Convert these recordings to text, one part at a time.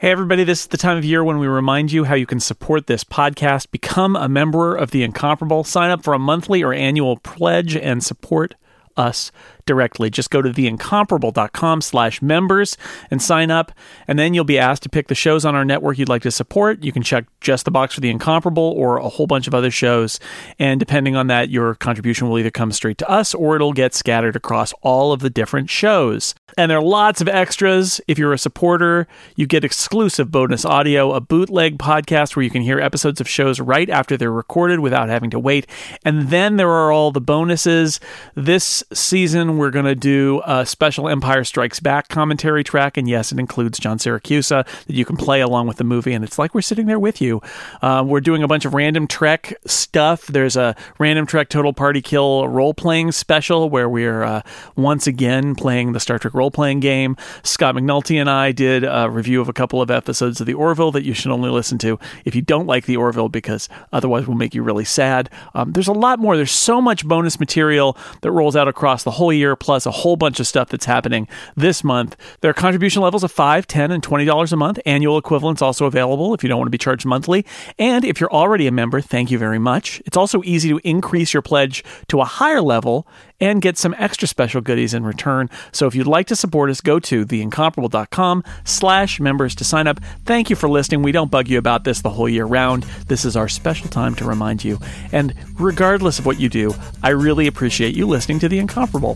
Hey everybody, this is the time of year when we remind you how you can support this podcast. Become a member of The Incomparable. Sign up for a monthly or annual pledge and support us directly. Just go to theincomparable.com/members and sign up, and then you'll be asked to pick the shows on our network you'd like to support. You can check just the box for The Incomparable or a whole bunch of other shows, and depending on that, your contribution will either come straight to us or it'll get scattered across all of the different shows. And there are lots of extras. If you're a supporter, you get exclusive bonus audio, a bootleg podcast where you can hear episodes of shows right after they're recorded without having to wait. And then there are all the bonuses. This season, we're going to do a special Empire Strikes Back commentary track. And yes, it includes John Siracusa that you can play along with the movie. And it's like we're sitting there with you. We're doing a bunch of random Trek stuff. There's a random Trek Total Party Kill role-playing special where we're once again playing the Star Trek role-playing game. Scott McNulty and I did a review of a couple of episodes of The Orville that you should only listen to if you don't like The Orville, because otherwise we'll make you really sad. There's a lot more. There's so much bonus material that rolls out across the whole year, plus a whole bunch of stuff that's happening this month. There are contribution levels of $5, $10, and $20 a month. Annual equivalents also available if you don't want to be charged monthly. And if you're already a member, thank you very much. It's also easy to increase your pledge to a higher level and get some extra special goodies in return. So if you'd like to support us, go to theincomparable.com/members to sign up. Thank you for listening. We don't bug you about this the whole year round. This is our special time to remind you. And regardless of what you do, I really appreciate you listening to The Incomparable.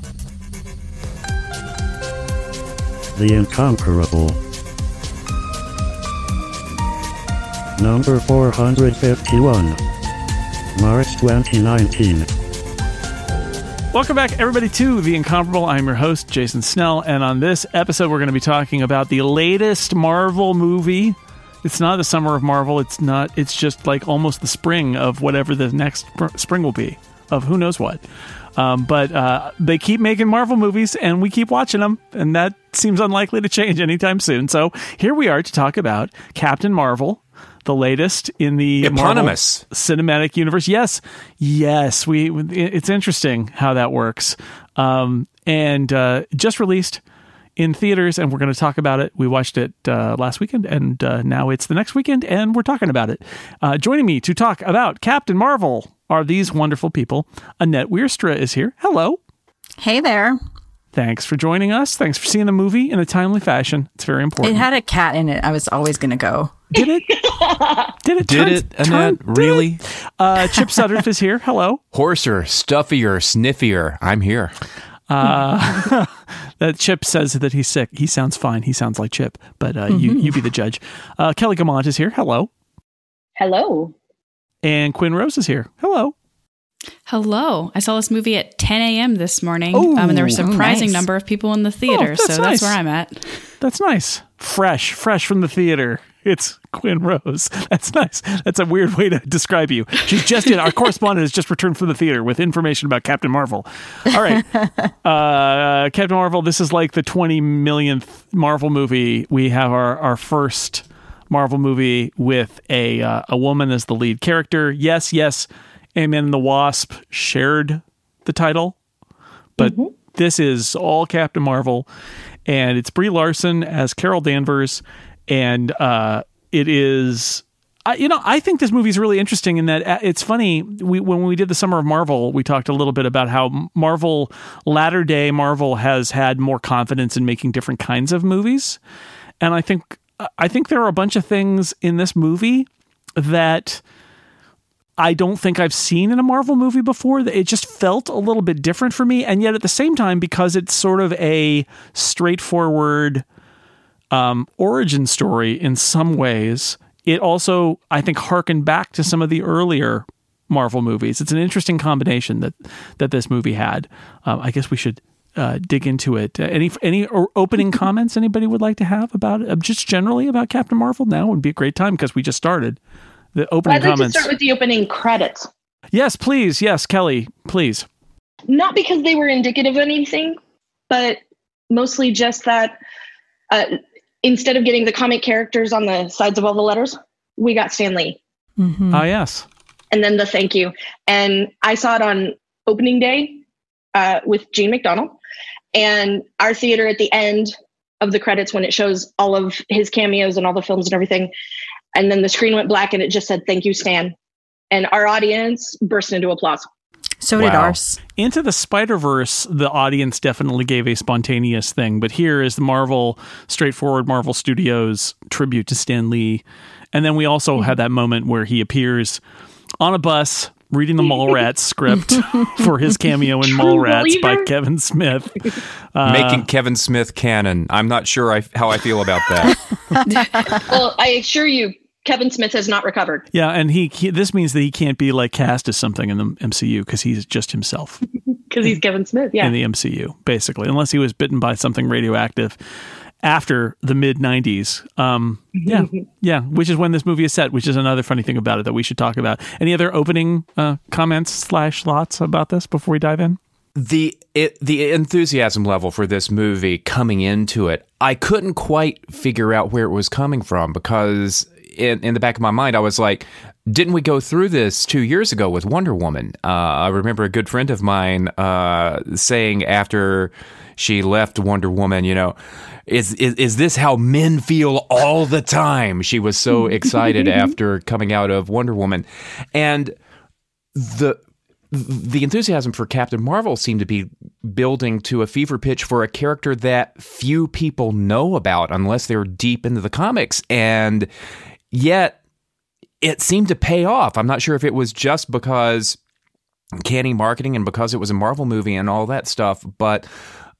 The Incomparable. Number 451. March 2019. Welcome back, everybody, to The Incomparable. I'm your host, Jason Snell, and on this episode, we're going to be talking about the latest Marvel movie. It's not the summer of Marvel. It's just like almost the spring of whatever the next spring will be, of who knows what. But they keep making Marvel movies, and we keep watching them, and that seems unlikely to change anytime soon. So here we are to talk about Captain Marvel, the latest in the eponymous Marvel Cinematic Universe. Yes. It's interesting how that works. And just released in theaters, and we're going to talk about it. We watched it last weekend, and now it's the next weekend, and we're talking about it. Joining me to talk about Captain Marvel are these wonderful people. Annette Weirstra is here. Hello. Hey there. Thanks for joining us. Thanks for seeing the movie in a timely fashion. It's very important. It had a cat in it. I was always going to go. Did it? Did it, Annette? Really? Chip Sudderth is here. Hello. Hoarser, stuffier, sniffier. I'm here. That Chip says that he's sick. He sounds fine. He sounds like Chip, but you be the judge. Kelly Gamon is here. Hello. Hello. And Quinn Rose is here. Hello. Hello. I saw this movie at 10 a.m. this morning, and there were a surprising number of people in the theater, that's where I'm at. That's nice. Fresh from the theater. It's Quinn Rose. That's nice. That's a weird way to describe you. She's just in. Our correspondent has just returned from the theater with information about Captain Marvel. All right. Captain Marvel, this is like the 20 millionth Marvel movie. We have our first Marvel movie with a woman as the lead character. Yes. Ant-Man and the Wasp shared the title, but this is all Captain Marvel, and it's Brie Larson as Carol Danvers, and it is, I think this movie is really interesting in that it's funny, when we did the Summer of Marvel, we talked a little bit about how Marvel, latter-day Marvel, has had more confidence in making different kinds of movies, and I think there are a bunch of things in this movie that I don't think I've seen in a Marvel movie before. It just felt a little bit different for me. And yet at the same time, because it's sort of a straightforward origin story in some ways, it also, I think, harkened back to some of the earlier Marvel movies. It's an interesting combination that this movie had. I guess we should dig into it. Any opening comments anybody would like to have about it? Just generally about Captain Marvel? Now would be a great time because we just started. The opening comments. I'd like to start with the opening credits. Yes, please. Yes, Kelly, please. Not because they were indicative of anything, but mostly just that instead of getting the comic characters on the sides of all the letters, we got Stan Lee. Mm-hmm. Oh, yes. And then the thank you. And I saw it on opening day with Gene McDonald. And our theater at the end of the credits when it shows all of his cameos and all the films and everything. And then the screen went black and it just said, "Thank you, Stan." And our audience burst into applause. So did ours. Into the Spider-Verse, the audience definitely gave a spontaneous thing. But here is the Marvel, straightforward Marvel Studios tribute to Stan Lee. And then we also had that moment where he appears on a bus reading the Mallrats script for his cameo in Mallrats by Kevin Smith. Making Kevin Smith canon. I'm not sure how I feel about that. Well, I assure you, Kevin Smith has not recovered. Yeah, and he this means that he can't be like cast as something in the MCU because he's just himself. Because he's Kevin Smith, yeah. In the MCU, basically. Unless he was bitten by something radioactive after the mid-90s. Which is when this movie is set, which is another funny thing about it that we should talk about. Any other opening comments / thoughts about this before we dive in? The enthusiasm level for this movie coming into it, I couldn't quite figure out where it was coming from because... In the back of my mind, I was like, didn't we go through this 2 years ago with Wonder Woman? I remember a good friend of mine saying after she left Wonder Woman, you know, is this how men feel all the time? She was so excited after coming out of Wonder Woman. And the enthusiasm for Captain Marvel seemed to be building to a fever pitch for a character that few people know about unless they're deep into the comics. And... yet, it seemed to pay off. I'm not sure if it was just because canny marketing and because it was a Marvel movie and all that stuff, but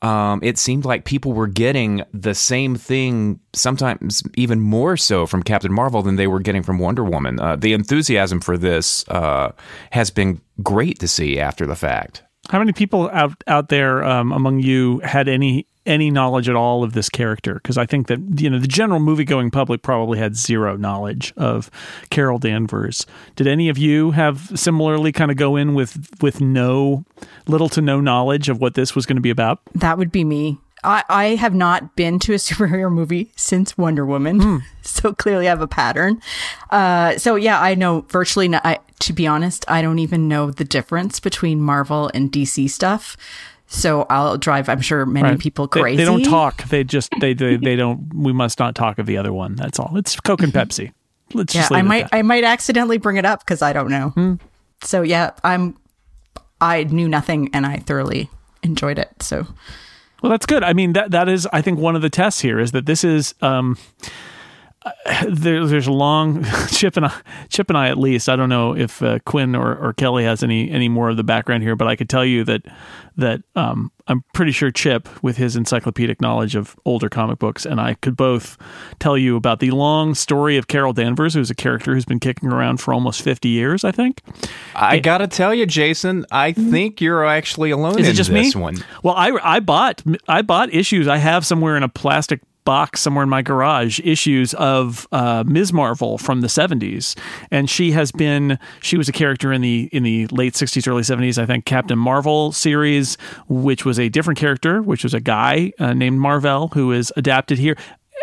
it seemed like people were getting the same thing, sometimes even more so from Captain Marvel than they were getting from Wonder Woman. The enthusiasm for this has been great to see after the fact. How many people out there among you had any knowledge at all of this character? Because I think that, you know, the general movie-going public probably had zero knowledge of Carol Danvers. Did any of you have similarly kind of go in with little to no knowledge of what this was going to be about? That would be me. I have not been to a superhero movie since Wonder Woman, so clearly I have a pattern. So yeah, I know virtually not. To be honest, I don't even know the difference between Marvel and DC stuff. So I'll drive, I'm sure, many people crazy. They don't talk. They just, they don't, we must not talk of the other one. That's all. It's Coke and Pepsi. Let's just leave it at that. I might accidentally bring it up because I don't know. So yeah, I knew nothing and I thoroughly enjoyed it. So. Well, that's good. I mean, that is, I think, one of the tests here is that this is, there's a long, Chip and I at least, I don't know if Quinn or Kelly has any more of the background here, but I could tell you that I'm pretty sure Chip, with his encyclopedic knowledge of older comic books, and I could both tell you about the long story of Carol Danvers, who's a character who's been kicking around for almost 50 years, I think. I gotta tell you, Jason, I think you're actually alone in this one. Well, I bought issues. I have somewhere in a plastic box somewhere in my garage issues of Ms. Marvel from the 70s, and she was a character in the late 60s, early 70s, I think, Captain Marvel series, which was a different character, which was a guy named Mar-Vell, who is adapted here.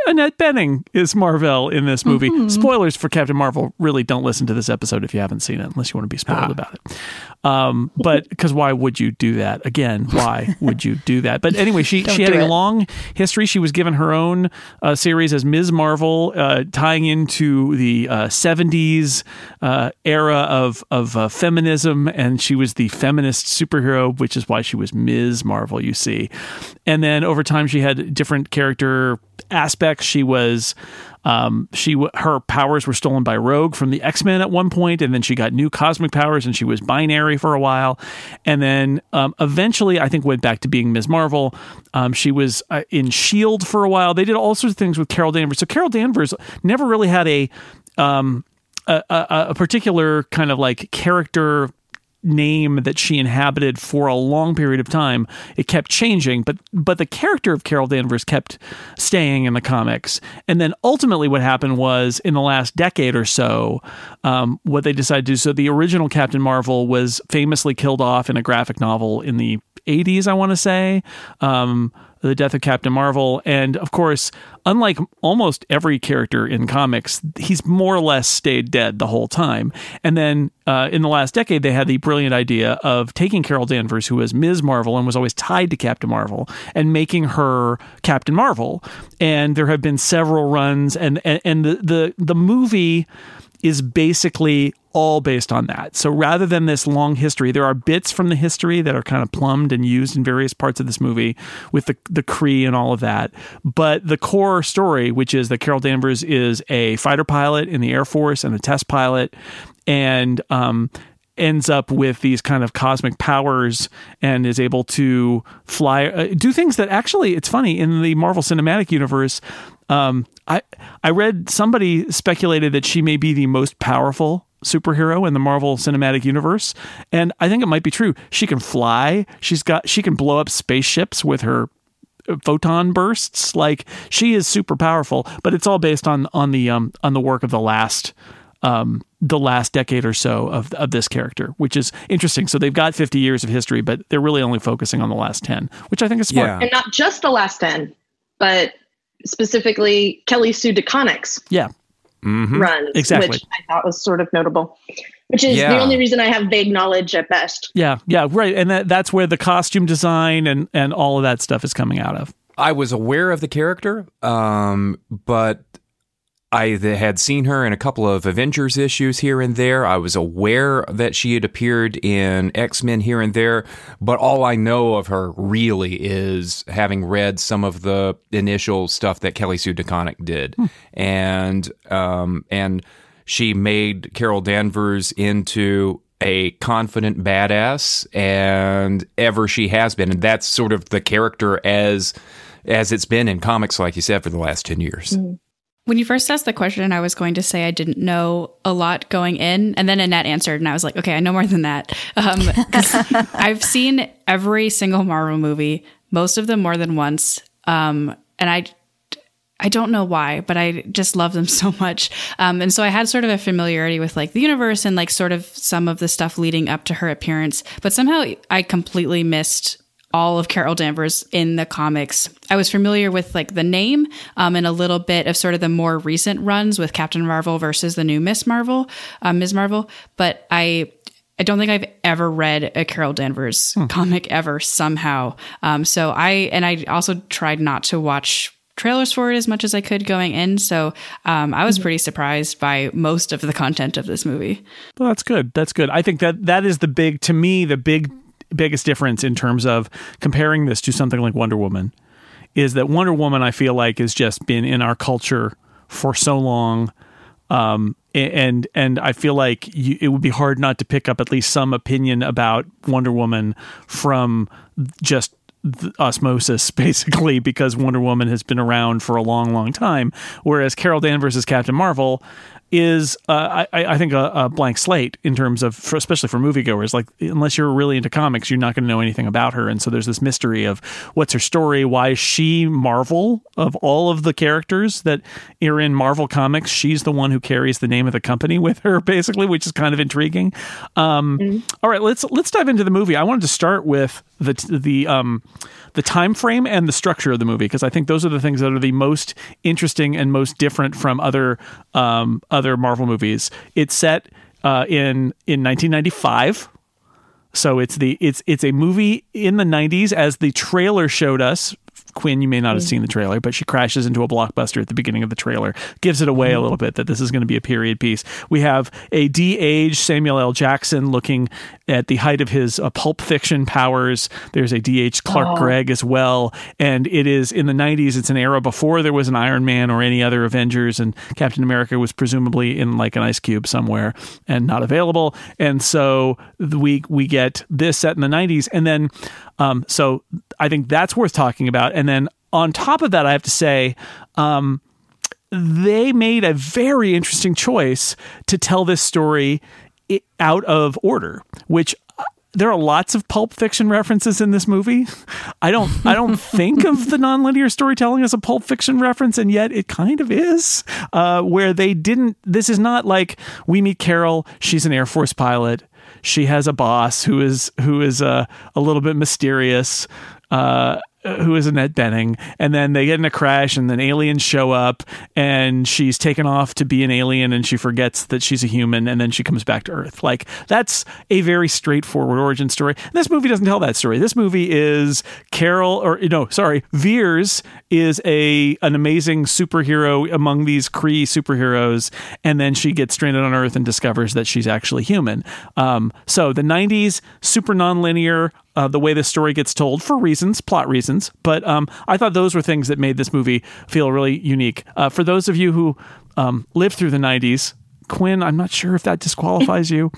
Annette Bening is Mar-Vell in this movie. Spoilers for Captain Marvel. Really, don't listen to this episode if you haven't seen it, unless you want to be spoiled about it. But because why would you do that? Again, why would you do that? But anyway, she had a long history. She was given her own series as Ms. Marvel, tying into the 70s era of feminism, and she was the feminist superhero, which is why she was Ms. Marvel, you see. And then over time, she had different character aspects. She was her powers were stolen by Rogue from the X-Men at one point, and then she got new cosmic powers, and she was binary for a while, and then eventually I think went back to being Ms. Marvel. She was in S.H.I.E.L.D. for a while. They did all sorts of things with Carol Danvers. So Carol Danvers never really had a particular kind of like character name that she inhabited for a long period of time. It kept changing, but the character of Carol Danvers kept staying in the comics. And then ultimately what happened was, in the last decade or so, what they decided to do, so the original Captain Marvel was famously killed off in a graphic novel in the 80s, I want to say, the death of Captain Marvel. And of course, unlike almost every character in comics, he's more or less stayed dead the whole time. And then in the last decade, they had the brilliant idea of taking Carol Danvers, who was Ms. Marvel and was always tied to Captain Marvel, and making her Captain Marvel. And there have been several runs, and the movie is basically all based on that. So rather than this long history, there are bits from the history that are kind of plumbed and used in various parts of this movie with the Kree and all of that. But the core story, which is that Carol Danvers is a fighter pilot in the Air Force and a test pilot, and ends up with these kind of cosmic powers and is able to fly, do things that actually, it's funny, in the Marvel Cinematic Universe, I read somebody speculated that she may be the most powerful superhero in the Marvel Cinematic Universe, and I think it might be true. She can fly. She can blow up spaceships with her photon bursts. Like, she is super powerful. But it's all based on the work of the last decade or so of this character, which is interesting. So they've got 50 years of history, but they're really only focusing on the last 10, which I think is smart. Yeah. And not just the last 10, but specifically Kelly Sue DeConnick's. Yeah. Mm-hmm. Runs, exactly. Which I thought was sort of notable, which is the only reason I have vague knowledge at best. Yeah, right. And that's where the costume design and all of that stuff is coming out of. I was aware of the character, but I had seen her in a couple of Avengers issues here and there. I was aware that she had appeared in X-Men here and there, but all I know of her really is having read some of the initial stuff that Kelly Sue DeConnick did. And she made Carol Danvers into a confident badass, and ever she has been. And that's sort of the character as it's been in comics, like you said, for the last 10 years. Mm. When you first asked the question, I was going to say I didn't know a lot going in, and then Annette answered, and I was like, okay, I know more than that. I've seen every single Marvel movie, most of them more than once, and I don't know why, but I just love them so much. And so I had sort of a familiarity with like the universe and like sort of some of the stuff leading up to her appearance, but somehow I completely missed all of Carol Danvers in the comics. I was familiar with like the name and a little bit of sort of the more recent runs with Captain Marvel versus the new Ms. Marvel. But I don't think I've ever read a Carol Danvers comic ever somehow. So I also tried not to watch trailers for it as much as I could going in. So I was pretty surprised by most of the content of this movie. Well, that's good. That's good. I think that is the biggest difference in terms of comparing this to something like Wonder Woman, is that Wonder Woman, I feel like, has just been in our culture for so long. And I feel like it would be hard not to pick up at least some opinion about Wonder Woman from just osmosis, basically, because Wonder Woman has been around for a long, long time. Whereas Carol Danvers as Captain Marvel is, I think, a blank slate in terms of, especially for moviegoers, like, unless you're really into comics, you're not going to know anything about her. And so there's this mystery of what's her story, why is she Marvel? Of all of the characters that are in Marvel Comics, she's the one who carries the name of the company with her, basically, which is kind of intriguing. All right, let's dive into the movie. I wanted to start with the time frame and the structure of the movie, because I think those are the things that are the most interesting and most different from other Marvel movies. It's set in 1995, so it's a movie in the 90s. As the trailer showed us, Quinn, you may not have seen the trailer, but she crashes into a Blockbuster at the beginning of the trailer. Gives it away a little bit that this is going to be a period piece. We have a de-aged Samuel L. Jackson looking at the height of his Pulp Fiction powers. There's a de-aged Clark Gregg as well. And it is in the 90s. It's an era before there was an Iron Man or any other Avengers. And Captain America was presumably in like an ice cube somewhere and not available. And so we get this set in the 90s. And then, so I think that's worth talking about. And then on top of that, I have to say, they made a very interesting choice to tell this story out of order, which there are lots of Pulp Fiction references in this movie. I don't think of the nonlinear storytelling as a Pulp Fiction reference, and yet it kind of is, where they didn't. This is not like we meet Carol. She's an Air Force pilot. She has a boss who is a little bit mysterious. who is Annette Bening, and then they get in a crash and then aliens show up and she's taken off to be an alien and she forgets that she's a human and then she comes back to Earth. Like, that's a very straightforward origin story. And this movie doesn't tell that story. This movie is Veers is an amazing superhero among these Kree superheroes, and then she gets stranded on Earth and discovers that she's actually human. So the 90s, super nonlinear, the way this story gets told for reasons, plot reasons. But I thought those were things that made this movie feel really unique. For those of you who lived through the 90s, Quinn, I'm not sure if that disqualifies you.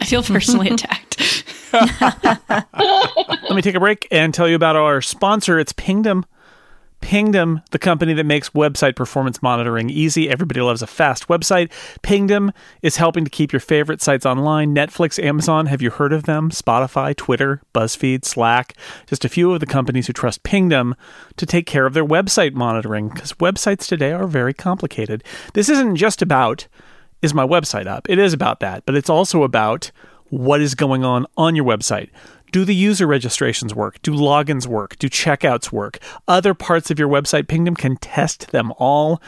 I feel personally attacked. Let me take a break and tell you about our sponsor. It's Pingdom. Pingdom, the company that makes website performance monitoring easy. Everybody loves a fast website. Pingdom is helping to keep your favorite sites online. Netflix, Amazon, have you heard of them? Spotify, Twitter, BuzzFeed, Slack. Just a few of the companies who trust Pingdom to take care of their website monitoring, because websites today are very complicated. This isn't just about, is my website up? It is about that, but it's also about what is going on your website. Do the user registrations work? Do logins work? Do checkouts work? Other parts of your website, Pingdom can test them all.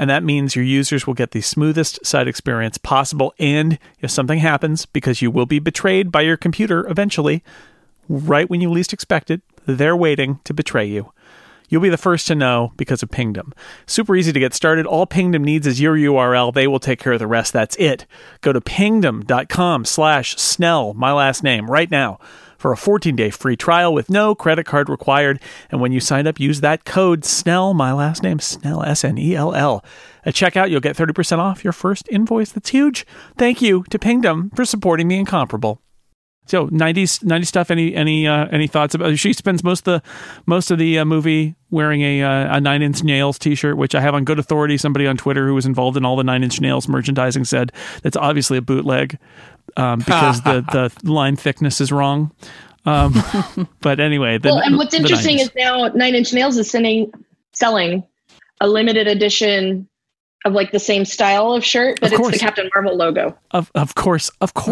And that means your users will get the smoothest site experience possible. And if something happens, because you will be betrayed by your computer eventually, right when you least expect it, they're waiting to betray you. You'll be the first to know because of Pingdom. Super easy to get started. All Pingdom needs is your URL. They will take care of the rest. That's it. Go to pingdom.com/Snell, my last name, right now, for a 14-day free trial with no credit card required. And when you sign up, use that code Snell, my last name, Snell, S-N-E-L-L. At checkout, you'll get 30% off your first invoice. That's huge. Thank you to Pingdom for supporting The Incomparable. So 90s stuff. Any thoughts about? She spends most of the movie wearing a 9-inch nails T-shirt, which I have on good authority. Somebody on Twitter who was involved in all the 9-inch nails merchandising said that's obviously a bootleg because the line thickness is wrong. But anyway, and what's interesting is now 9-inch nails is selling a limited edition of like the same style of shirt, but it's the Captain Marvel logo. Of course. And we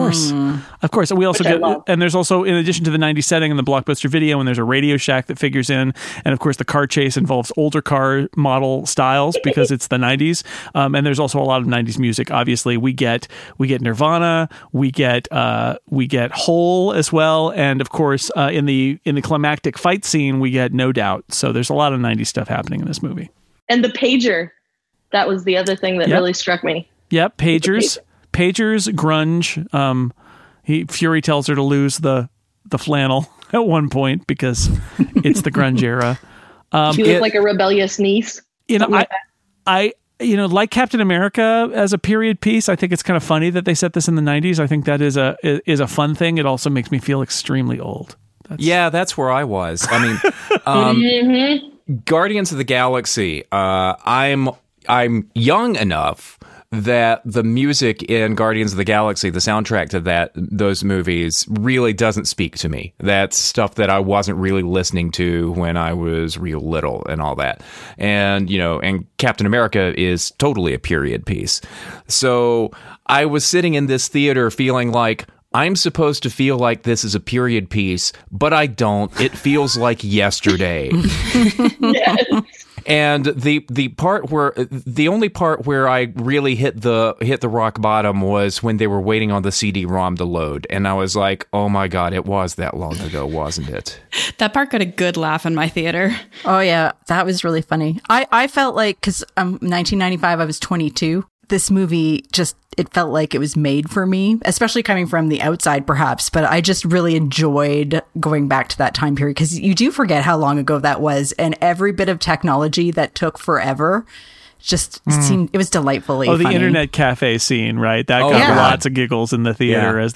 also there's also, in addition to the 90s setting and the blockbuster video, and there's a Radio Shack that figures in. And of course the car chase involves older car model styles because it's the 90s. And there's also a lot of 90s music. Obviously we get Nirvana, we get Hole as well. And of course, in the climactic fight scene, we get No Doubt. So there's a lot of 90s stuff happening in this movie. And the pager. That was the other thing that really struck me. Yep, pagers, grunge. Fury tells her to lose the flannel at one point because it's the grunge era. She looked like a rebellious niece. You know, like Captain America as a period piece, I think it's kind of funny that they set this in the 90s. I think that is a fun thing. It also makes me feel extremely old. That's where I was. I mean, Guardians of the Galaxy. I'm young enough that the music in Guardians of the Galaxy, the soundtrack to those movies, really doesn't speak to me. That's stuff that I wasn't really listening to when I was real little and all that. And, you know, and Captain America is totally a period piece. So I was sitting in this theater feeling like, I'm supposed to feel like this is a period piece, but I don't. It feels like yesterday. Yes. And the only part where I really hit the rock bottom was when they were waiting on the CD-ROM to load, and I was like, "Oh my god, it was that long ago, wasn't it?" That part got a good laugh in my theater. Oh yeah, that was really funny. I felt like, because 1995, I was 22. This movie it felt like it was made for me, especially coming from the outside, perhaps. But I just really enjoyed going back to that time period, because you do forget how long ago that was. And every bit of technology that took forever just seemed, it was delightfully funny. The internet cafe scene, right? That got lots of giggles in the theater as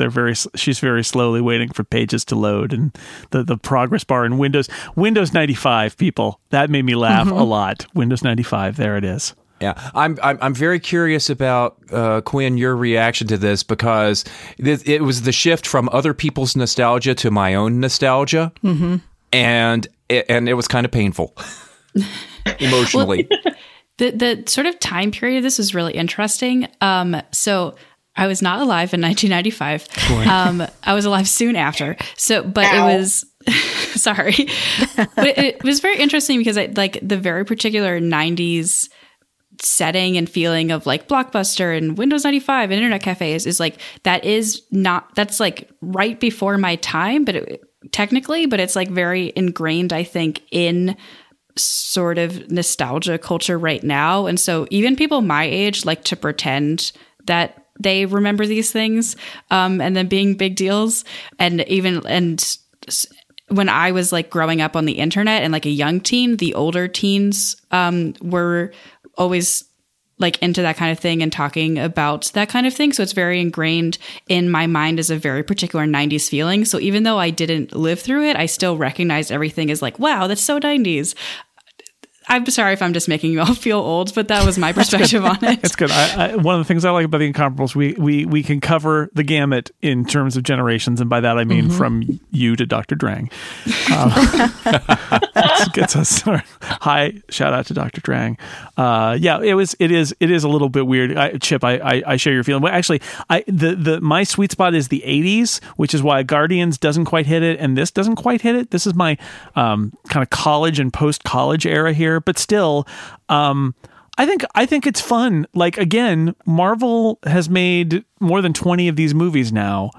she's very slowly waiting for pages to load, and the progress bar in Windows 95, people. That made me laugh a lot. Windows 95, there it is. Yeah, I'm very curious about Quinn, your reaction to this, because it was the shift from other people's nostalgia to my own nostalgia, and it was kind of painful emotionally. Well, the sort of time period of this is really interesting. So I was not alive in 1995. I was alive soon after. So, but it was. Sorry. But it was very interesting because I like the very particular 90s setting and feeling of like Blockbuster and Windows 95 and internet cafes is like, that is not, that's like right before my time, but it, technically, but it's like very ingrained, I think, in sort of nostalgia culture right now. And so even people my age like to pretend that they remember these things and then being big deals. And even, and when I was like growing up on the internet and like a young teen, the older teens were always like into that kind of thing and talking about that kind of thing. So it's very ingrained in my mind as a very particular 90s feeling. So even though I didn't live through it, I still recognized everything as like, wow, that's so 90s. I'm sorry if I'm just making you all feel old, but that was my perspective on it. That's good. I, one of the things I like about The Incomparables, we can cover the gamut in terms of generations, and by that I mean from you to Dr. Drang. Gets us. Hi, shout out to Dr. Drang. Yeah, it is a little bit weird. Chip, I share your feeling. But actually, my sweet spot is the 80s, which is why Guardians doesn't quite hit it, and this doesn't quite hit it. This is my kind of college and post-college era here. But still, I think it's fun. Like, again, Marvel has made more than 20 of these movies now.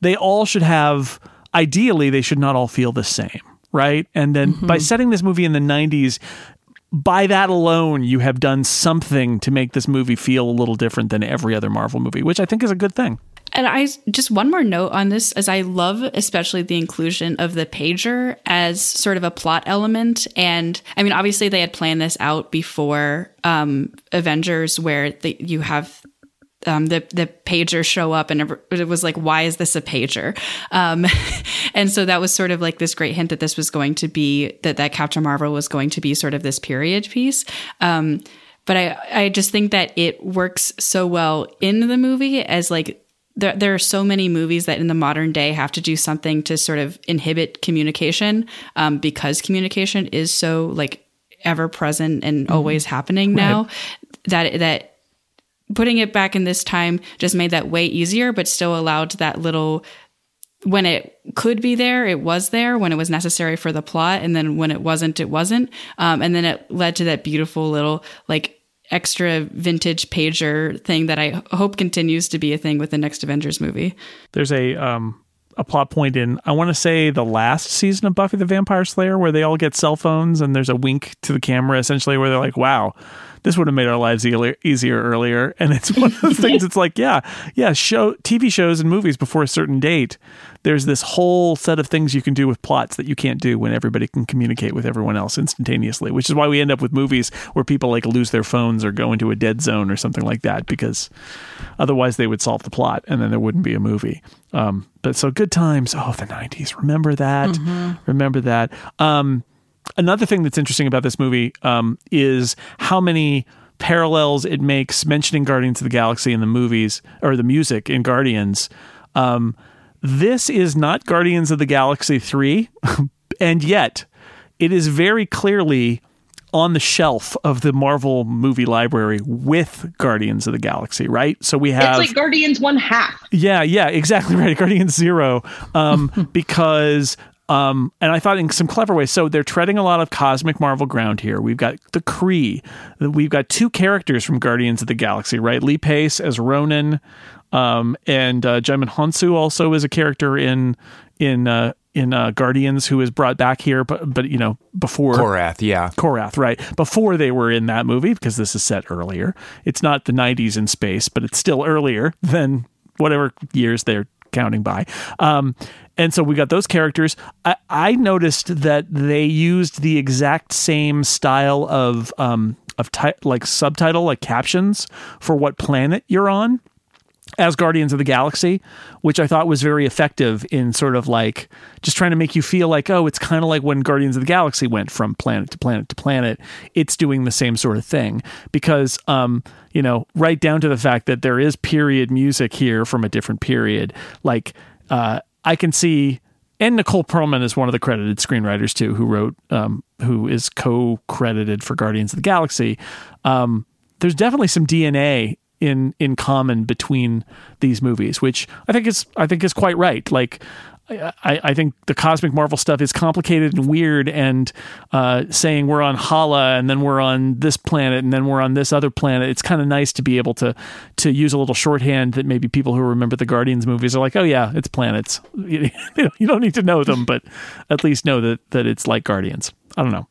They all should have, ideally, they should not all feel the same, right? And then by setting this movie in the 90s, by that alone, you have done something to make this movie feel a little different than every other Marvel movie, which I think is a good thing. And I just one more note on this, as I love especially the inclusion of the pager as sort of a plot element. And I mean, obviously they had planned this out before Avengers, where you have the pager show up, and it was like, why is this a pager? And so that was sort of like this great hint that this was going to be that Captain Marvel was going to be sort of this period piece. But I just think that it works so well in the movie as like, there are so many movies that in the modern day have to do something to sort of inhibit communication because communication is so like ever present and always happening now that putting it back in this time just made that way easier, but still allowed that little, when it could be there, it was there, when it was necessary for the plot. And then when it wasn't, it wasn't. And then it led to that beautiful little like extra vintage pager thing that I hope continues to be a thing with the next Avengers movie. There's a plot point in, I want to say, the last season of Buffy the Vampire Slayer, where they all get cell phones and there's a wink to the camera, essentially, where they're like, wow, this would have made our lives easier earlier. And it's one of those things. It's like, TV shows and movies before a certain date, there's this whole set of things you can do with plots that you can't do when everybody can communicate with everyone else instantaneously, which is why we end up with movies where people like lose their phones or go into a dead zone or something like that, because otherwise they would solve the plot and then there wouldn't be a movie. But so good times. Oh, the 90s. Remember that. Remember that. Another thing that's interesting about this movie is how many parallels it makes mentioning Guardians of the Galaxy in the movies, or the music in Guardians. This is not Guardians of the Galaxy 3, and yet it is very clearly on the shelf of the Marvel movie library with Guardians of the Galaxy, right? So we have... It's like Guardians 1/2. Yeah, exactly right. Guardians 0, because... and I thought in some clever ways. So they're treading a lot of cosmic Marvel ground here. We've got the Kree. We've got two characters from Guardians of the Galaxy, right? Lee Pace as Ronan, and Jaimin Hansu also is a character in Guardians who is brought back here, but you know, before Korath, right? Before they were in that movie, because this is set earlier. It's not the 90s in space, but it's still earlier than whatever years they're counting by. And so we got those characters. I noticed that they used the exact same style of subtitle, like captions for what planet you're on as Guardians of the Galaxy, which I thought was very effective in sort of like just trying to make you feel like, oh, it's kind of like when Guardians of the Galaxy went from planet to planet to planet. It's doing the same sort of thing because, you know, right down to the fact that there is period music here from a different period. Like, I can see, and Nicole Perlman is one of the credited screenwriters too, who wrote, who is co-credited for Guardians of the Galaxy. There's definitely some DNA in common between these movies, which I think is quite right. Like I think the Cosmic Marvel stuff is complicated and weird, and saying we're on Hala and then we're on this planet and then we're on this other planet. It's kind of nice to be able to use a little shorthand that maybe people who remember the Guardians movies are like, oh yeah, it's planets. You don't need to know them, but at least know that it's like Guardians. I don't know.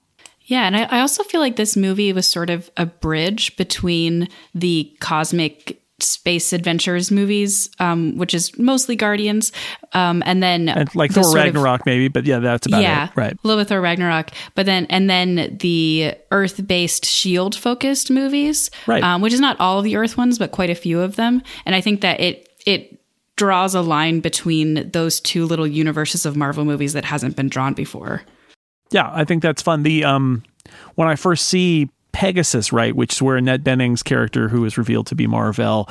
Yeah, and I also feel like this movie was sort of a bridge between the cosmic space adventures movies, which is mostly Guardians, and then and like Thor Ragnarok of, maybe, but yeah, that's about it. Right. A little bit Thor Ragnarok, but then the Earth-based S.H.I.E.L.D. focused movies, right? Which is not all of the Earth ones, but quite a few of them, and I think that it draws a line between those two little universes of Marvel movies that hasn't been drawn before. Yeah, I think that's fun. The when I first see Pegasus, right, which is where Annette Bening's character, who is revealed to be Mar-Vell,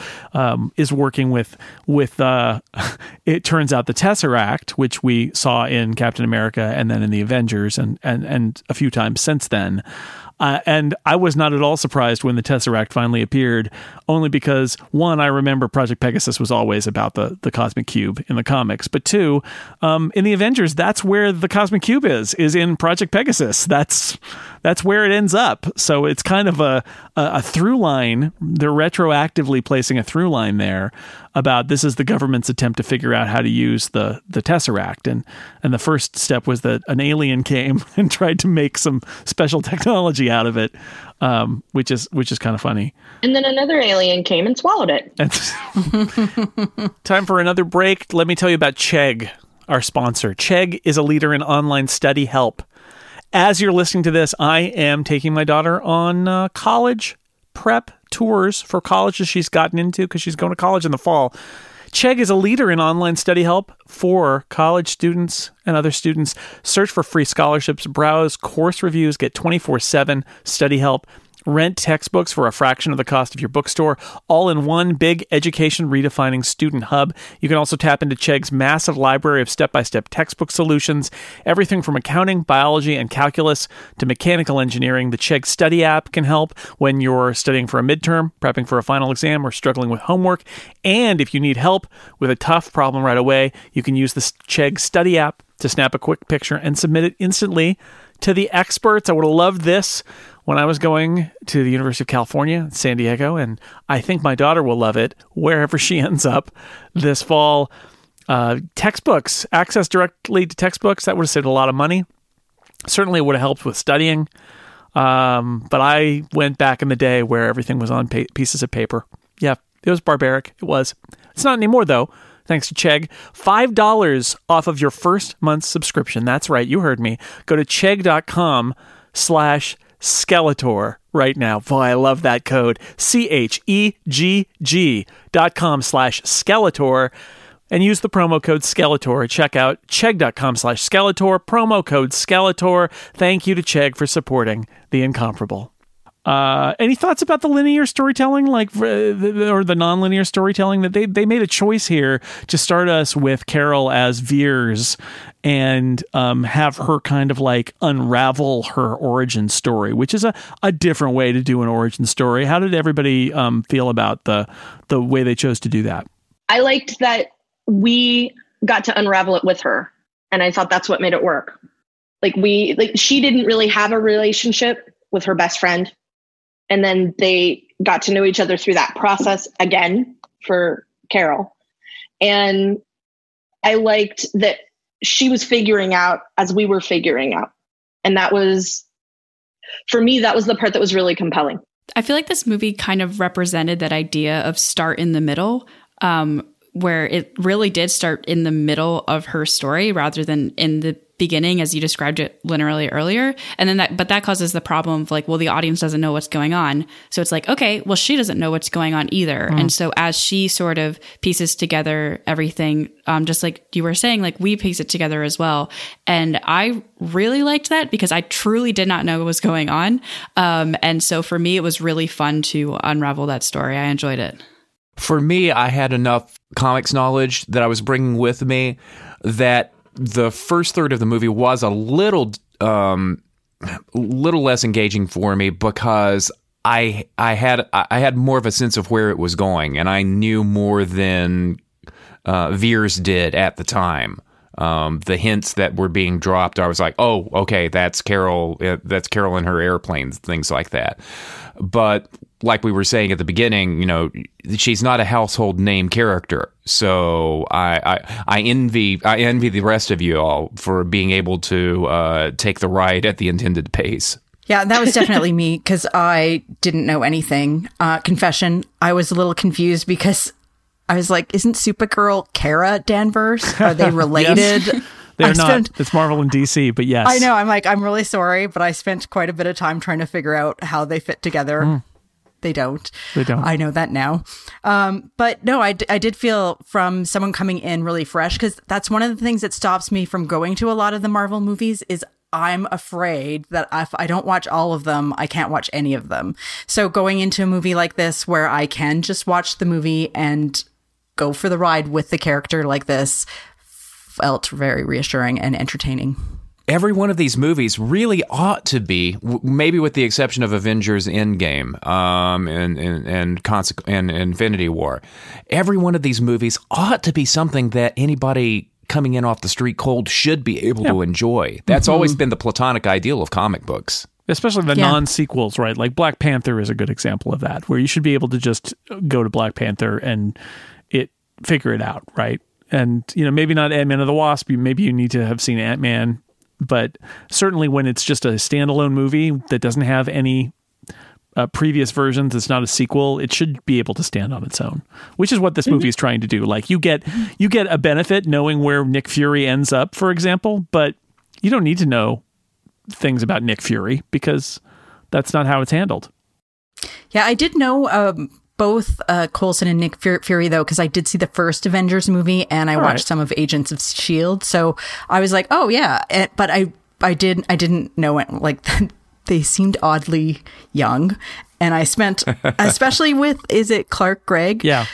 is working with it turns out the Tesseract, which we saw in Captain America and then in the Avengers and a few times since then. And I was not at all surprised when the Tesseract finally appeared, only because, one, I remember Project Pegasus was always about the Cosmic Cube in the comics. But two, in the Avengers, that's where the Cosmic Cube is in Project Pegasus. That's where it ends up. So it's kind of a through line. They're retroactively placing a through line there about this is the government's attempt to figure out how to use the Tesseract. And the first step was that an alien came and tried to make some special technology out of it, which is kind of funny. And then another alien came and swallowed it. Time for another break. Let me tell you about Chegg, our sponsor. Chegg is a leader in online study help. As you're listening to this, I am taking my daughter on college prep tours for colleges she's gotten into because she's going to college in the fall. Chegg is a leader in online study help for college students and other students. Search for free scholarships, browse course reviews, get 24/7 study help, rent textbooks for a fraction of the cost of your bookstore, all in one big education redefining student hub. You can also tap into Chegg's massive library of step-by-step textbook solutions, everything from accounting, biology, and calculus to mechanical engineering. The Chegg Study app can help when you're studying for a midterm, prepping for a final exam, or struggling with homework. And if you need help with a tough problem right away, you can use the Chegg Study app to snap a quick picture and submit it instantly to the experts. I would have loved this when I was going to the University of California, San Diego, and I think my daughter will love it wherever she ends up this fall. Textbooks, access directly to textbooks, that would have saved a lot of money. Certainly would have helped with studying. But I went back in the day where everything was on pieces of paper. Yeah, it was barbaric. It was. It's not anymore, though. Thanks to Chegg. $5 off of your first month's subscription. That's right. You heard me. Go to chegg.com/Skeletor right now. Boy, I love that code. CHEGG.com/Skeletor and use the promo code Skeletor. Check out Chegg.com/Skeletor, promo code Skeletor. Thank you to Chegg for supporting The Incomparable. Any thoughts about the linear storytelling, or the non-linear storytelling that they made a choice here to start us with Carol as Veers and have her kind of like unravel her origin story, which is a different way to do an origin story. How did everybody feel about the way they chose to do that? I liked that we got to unravel it with her, and I thought that's what made it work. She didn't really have a relationship with her best friend. And then they got to know each other through that process again for Carol. And I liked that she was figuring out as we were figuring out. And that was, for me, that was the part that was really compelling. I feel like this movie kind of represented that idea of start in the middle, where it really did start in the middle of her story rather than in the beginning, as you described it linearly earlier. And then that causes the problem of like, well, the audience doesn't know what's going on. So it's like, okay, well, she doesn't know what's going on either. Mm. And so as she sort of pieces together everything, just like you were saying, like we piece it together as well. And I really liked that because I truly did not know what was going on. And so for me, it was really fun to unravel that story. I enjoyed it. For me, I had enough comics knowledge that I was bringing with me that the first third of the movie was a little less engaging for me because I had more of a sense of where it was going, and I knew more than Veers did at the time. the hints that were being dropped, I was like, oh, okay, that's Carol in her airplane, things like that. But like we were saying at the beginning, you know, she's not a household name character. So I envy the rest of you all for being able to take the ride at the intended pace. Yeah, that was definitely me, because I didn't know anything. Confession, I was a little confused because I was like, isn't Supergirl Kara Danvers? Are they related? Yes. They're not. It's Marvel and DC, but yes. I know. I'm like, I'm really sorry, but I spent quite a bit of time trying to figure out how they fit together. Mm. They don't. I know that now. But no, I did feel from someone coming in really fresh, because that's one of the things that stops me from going to a lot of the Marvel movies is I'm afraid that if I don't watch all of them, I can't watch any of them. So going into a movie like this where I can just watch the movie and go for the ride with the character like this felt very reassuring and entertaining. Every one of these movies really ought to be, maybe with the exception of Avengers Endgame and Infinity War, every one of these movies ought to be something that anybody coming in off the street cold should be able to enjoy. That's always been the platonic ideal of comic books. Especially the non-sequels, right? Like Black Panther is a good example of that, where you should be able to just go to Black Panther and figure it out, right? And, you know, maybe not Ant-Man or the Wasp, maybe you need to have seen Ant-Man. But certainly when it's just a standalone movie that doesn't have any previous versions, it's not a sequel, it should be able to stand on its own, which is what this movie is trying to do. Like you get a benefit knowing where Nick Fury ends up, for example, but you don't need to know things about Nick Fury because that's not how it's handled. Yeah, I did know both Coulson and Nick Fury, though, because I did see the first Avengers movie and I watched some of Agents of S.H.I.E.L.D. So I was like, oh, yeah. But I didn't know it. Like, they seemed oddly young. And I spent, especially with, is it Clark Gregg? Yeah.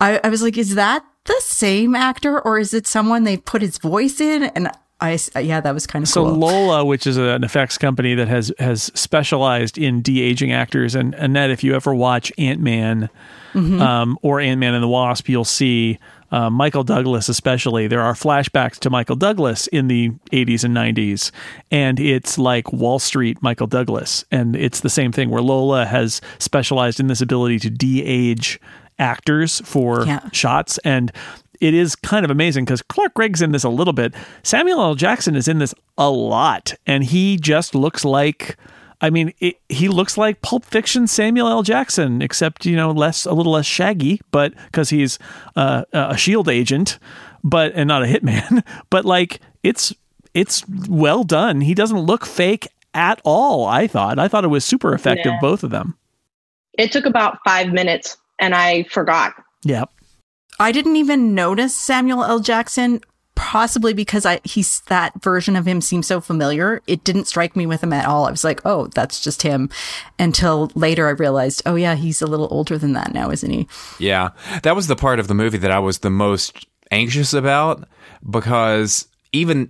I was like, is that the same actor or is it someone they put his voice in? And that was kind of cool. So Lola, which is an effects company that has specialized in de-aging actors, and Annette, if you ever watch Ant-Man or Ant-Man and the Wasp, you'll see Michael Douglas especially. There are flashbacks to Michael Douglas in the 80s and 90s, and it's like Wall Street Michael Douglas. And it's the same thing where Lola has specialized in this ability to de-age actors for shots, and it is kind of amazing because Clark Gregg's in this a little bit. Samuel L. Jackson is in this a lot, and he just looks like, he looks like Pulp Fiction Samuel L. Jackson, except, you know, a little less shaggy, but because he's a S.H.I.E.L.D. agent, and not a hitman. But like, it's well done. He doesn't look fake at all. I thought it was super effective, both of them. It took about 5 minutes, and I forgot. Yeah. I didn't even notice Samuel L. Jackson, possibly because that version of him seemed so familiar. It didn't strike me with him at all. I was like, oh, that's just him. Until later I realized, oh, yeah, he's a little older than that now, isn't he? Yeah, that was the part of the movie that I was the most anxious about, because even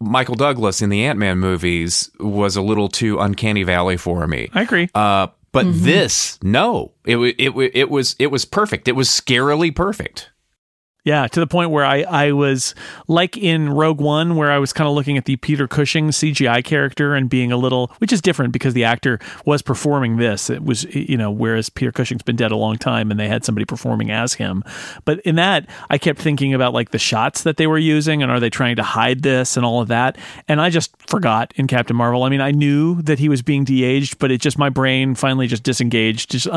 Michael Douglas in the Ant-Man movies was a little too Uncanny Valley for me. I agree. But this, no, it was perfect. It was scarily perfect. Yeah, to the point where I was like in Rogue One, where I was kind of looking at the Peter Cushing CGI character and being a little, which is different because the actor was performing this. It was, you know, whereas Peter Cushing's been dead a long time and they had somebody performing as him. But in that, I kept thinking about like the shots that they were using and are they trying to hide this and all of that. And I just forgot in Captain Marvel. I mean, I knew that he was being de-aged, but it just, my brain finally just disengaged.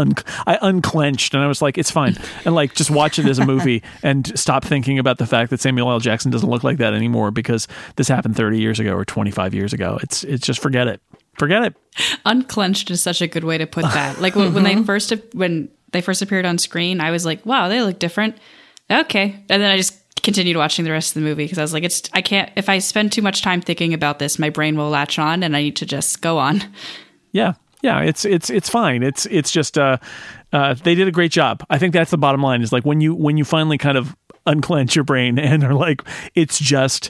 I unclenched and I was like, it's fine. And like, just watch it as a movie and stop thinking about the fact that Samuel L. Jackson doesn't look like that anymore because this happened 30 years ago or 25 years ago. It's just forget it. Unclenched is such a good way to put that. Like when they first appeared on screen, I was like, wow, they look different. Okay. And then I just continued watching the rest of the movie because I was like, if I spend too much time thinking about this, my brain will latch on and I need to just go on. Yeah. Yeah, it's fine. It's just they did a great job. I think that's the bottom line, is like when you finally kind of unclench your brain and are like, it's just,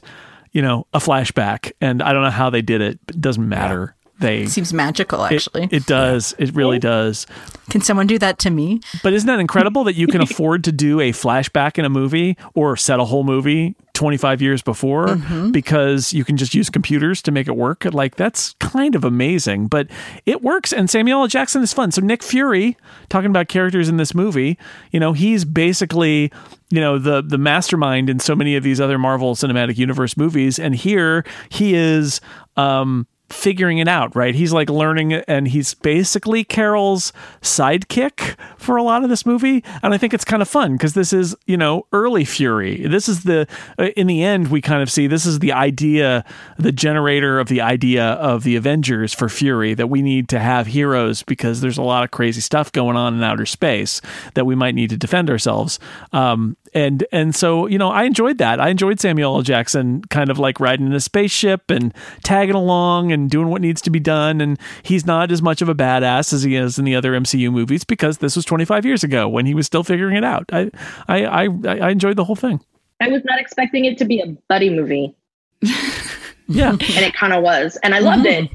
you know, a flashback, and I don't know how they did it, but it doesn't matter. It seems magical, actually. It does. It really does. Can someone do that to me? But isn't that incredible that you can afford to do a flashback in a movie or set a whole movie 25 years before because you can just use computers to make it work? Like, that's kind of amazing, but it works. And Samuel L. Jackson is fun. So Nick Fury, talking about characters in this movie, you know, he's basically, you know, the mastermind in so many of these other Marvel Cinematic Universe movies. And here he is, figuring it out, right? He's like learning, and he's basically Carol's sidekick for a lot of this movie. And I think it's kind of fun because this is, you know, early Fury. This is in the end, we kind of see this is the idea, the generator of the idea of the Avengers for Fury, that we need to have heroes because there's a lot of crazy stuff going on in outer space that we might need to defend ourselves. And so, you know, I enjoyed that. I enjoyed Samuel L. Jackson kind of like riding in a spaceship and tagging along and doing what needs to be done. And he's not as much of a badass as he is in the other MCU movies because this was 25 years ago when he was still figuring it out. I enjoyed the whole thing. I was not expecting it to be a buddy movie. Yeah. And it kind of was. And I loved it,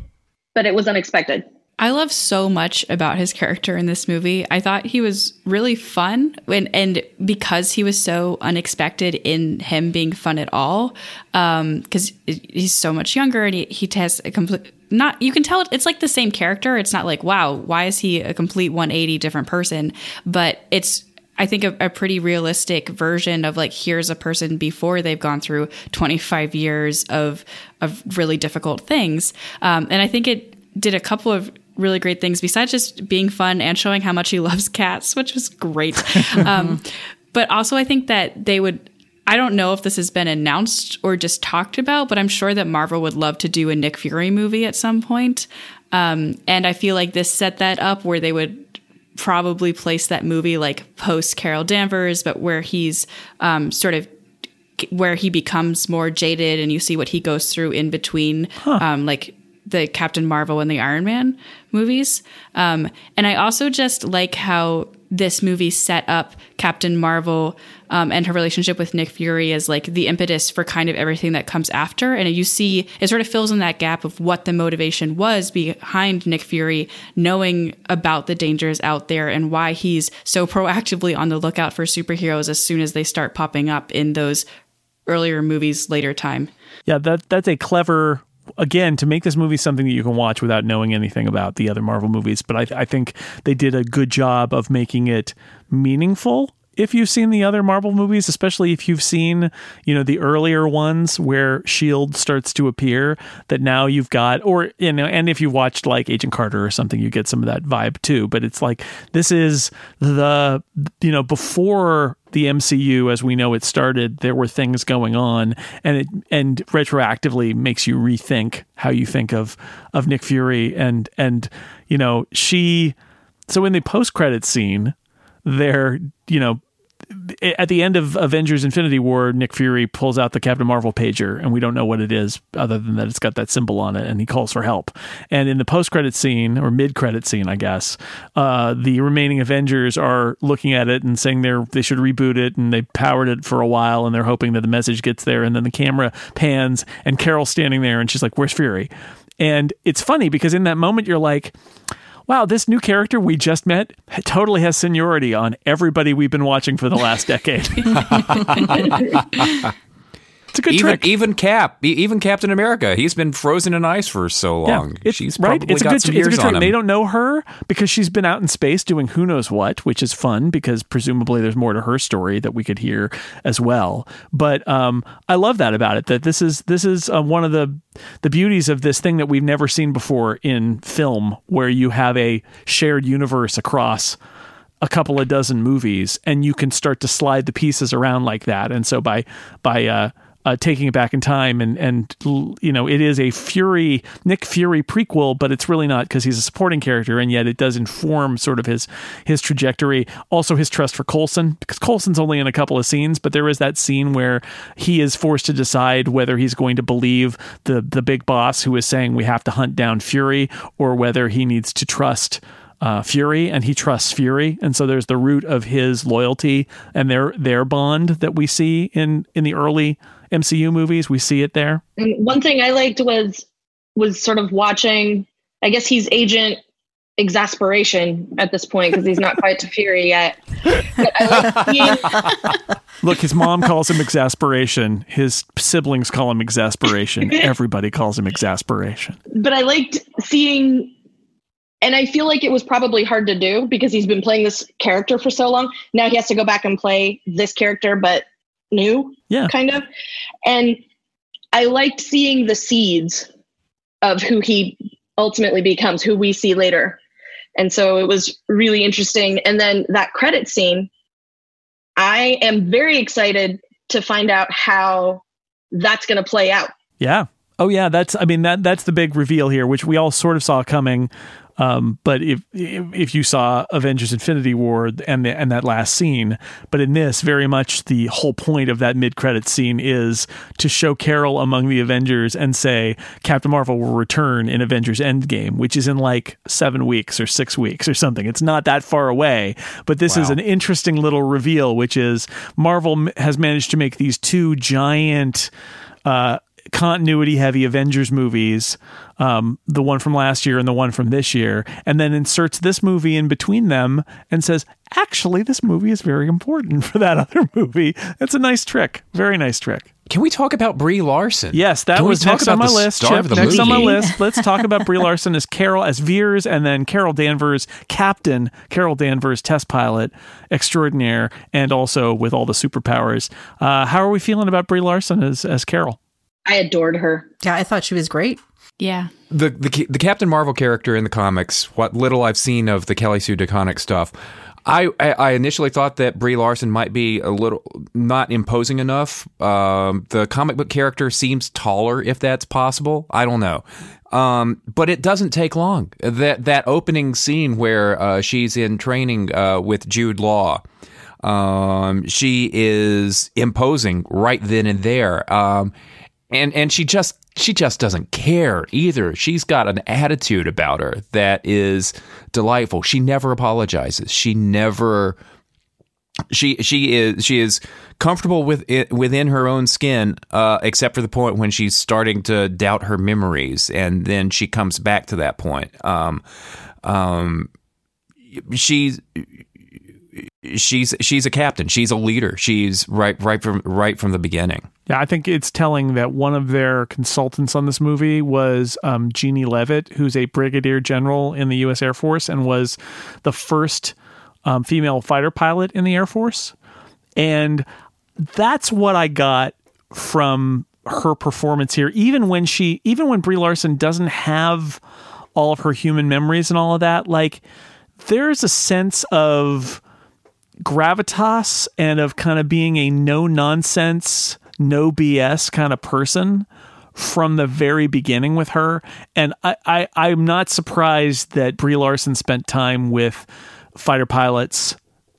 but it was unexpected. I love so much about his character in this movie. I thought he was really fun. And because he was so unexpected in him being fun at all, because he's so much younger and he has a complete... Not you can tell it's like the same character. It's not like, wow, why is he a complete 180 different person? But it's, I think, a pretty realistic version of like, here's a person before they've gone through 25 years of really difficult things. And I think it did a couple of really great things besides just being fun and showing how much he loves cats, which was great. But also I think that they would, I don't know if this has been announced or just talked about, but I'm sure that Marvel would love to do a Nick Fury movie at some point. And I feel like this set that up where they would probably place that movie like post Carol Danvers, but where he's sort of where he becomes more jaded and you see what he goes through in between, like the Captain Marvel and the Iron Man movies. And I also just like how this movie set up Captain Marvel and her relationship with Nick Fury as like the impetus for kind of everything that comes after. And you see, it sort of fills in that gap of what the motivation was behind Nick Fury, knowing about the dangers out there and why he's so proactively on the lookout for superheroes as soon as they start popping up in those earlier movies, later time. Yeah, that's a clever... Again, to make this movie something that you can watch without knowing anything about the other Marvel movies. But I think they did a good job of making it meaningful. If you've seen the other Marvel movies, especially if you've seen, you know, the earlier ones where S.H.I.E.L.D. starts to appear, that now you've got, or, you know, and if you watched like Agent Carter or something, you get some of that vibe too. But it's like, this is the, you know, before the MCU as we know it started, there were things going on, and it retroactively makes you rethink how you think of Nick Fury and, you know, so in the post-credits scene, they're, you know, at the end of Avengers Infinity War, Nick Fury pulls out the Captain Marvel pager, and we don't know what it is other than that it's got that symbol on it, and he calls for help. And in the post-credit scene, or mid-credit scene, I guess, the remaining Avengers are looking at it and saying they should reboot it, and they powered it for a while, and they're hoping that the message gets there, and then the camera pans, and Carol's standing there, and she's like, "Where's Fury?" And it's funny, because in that moment, you're like... wow, this new character we just met totally has seniority on everybody we've been watching for the last decade. It's a good trick. Even Captain America, he's been frozen in ice for so long. Yeah, she's right. It's got some years on him. They don't know her because she's been out in space doing who knows what, which is fun because presumably there's more to her story that we could hear as well. But I love that about it, that this is one of the beauties of this thing that we've never seen before in film, where you have a shared universe across a couple of dozen movies, and you can start to slide the pieces around like that. And so by taking it back in time and, you know, it is a Nick Fury prequel, but it's really not, because he's a supporting character, and yet it does inform sort of his trajectory. Also his trust for Coulson, because Coulson's only in a couple of scenes, but there is that scene where he is forced to decide whether he's going to believe the big boss who is saying we have to hunt down Fury, or whether he needs to trust Fury, and he trusts Fury. And so there's the root of his loyalty and their bond that we see in the early MCU movies. We see it there. And one thing I liked was sort of watching I guess he's Agent Exasperation at this point because he's not quite to Fury yet. But I like seeing... Look, his mom calls him Exasperation. His siblings call him Exasperation. Everybody calls him Exasperation. But I liked seeing... And I feel like it was probably hard to do because he's been playing this character for so long. Now he has to go back and play this character, but new, kind of. And I liked seeing the seeds of who he ultimately becomes, who we see later. And so it was really interesting. And then that credit scene, I am very excited to find out how that's going to play out. Yeah. Oh, yeah. That's the big reveal here, which we all sort of saw coming. But if you saw Avengers Infinity War and that last scene, but in this, very much the whole point of that mid-credits scene is to show Carol among the Avengers and say, Captain Marvel will return in Avengers Endgame, which is in like 7 weeks or 6 weeks or something. It's not that far away, but this is an interesting little reveal, which is Marvel has managed to make these two giant... continuity heavy Avengers movies, the one from last year and the one from this year, and then inserts this movie in between them and says, actually, this movie is very important for that other movie. That's a nice trick. Very nice trick. Can we talk about Brie Larson? Yes, that was next on my list. Next on my list. Let's talk about Brie Larson as Carol, as Veers, and then Carol Danvers, Captain Carol Danvers, test pilot extraordinaire, and also with all the superpowers. How are we feeling about Brie Larson as Carol? I adored her. Yeah, I thought she was great. Yeah. The Captain Marvel character in the comics, what little I've seen of the Kelly Sue DeConnick stuff, I initially thought that Brie Larson might be a little not imposing enough. The comic book character seems taller, if that's possible. I don't know. But it doesn't take long. That opening scene where she's in training with Jude Law, she is imposing right then and there. And she just doesn't care either. She's got an attitude about her that is delightful. She never apologizes. She is comfortable within her own skin, except for the point when she's starting to doubt her memories, and then she comes back to that point. She's a captain. She's a leader. She's right from the beginning. Yeah, I think it's telling that one of their consultants on this movie was Jeannie Leavitt, who's a brigadier general in the U.S. Air Force and was the first female fighter pilot in the Air Force. And that's what I got from her performance here. Even when Brie Larson doesn't have all of her human memories and all of that, like there's a sense of gravitas and of kind of being a no nonsense, no BS kind of person from the very beginning with her. And I'm not surprised that Brie Larson spent time with fighter pilots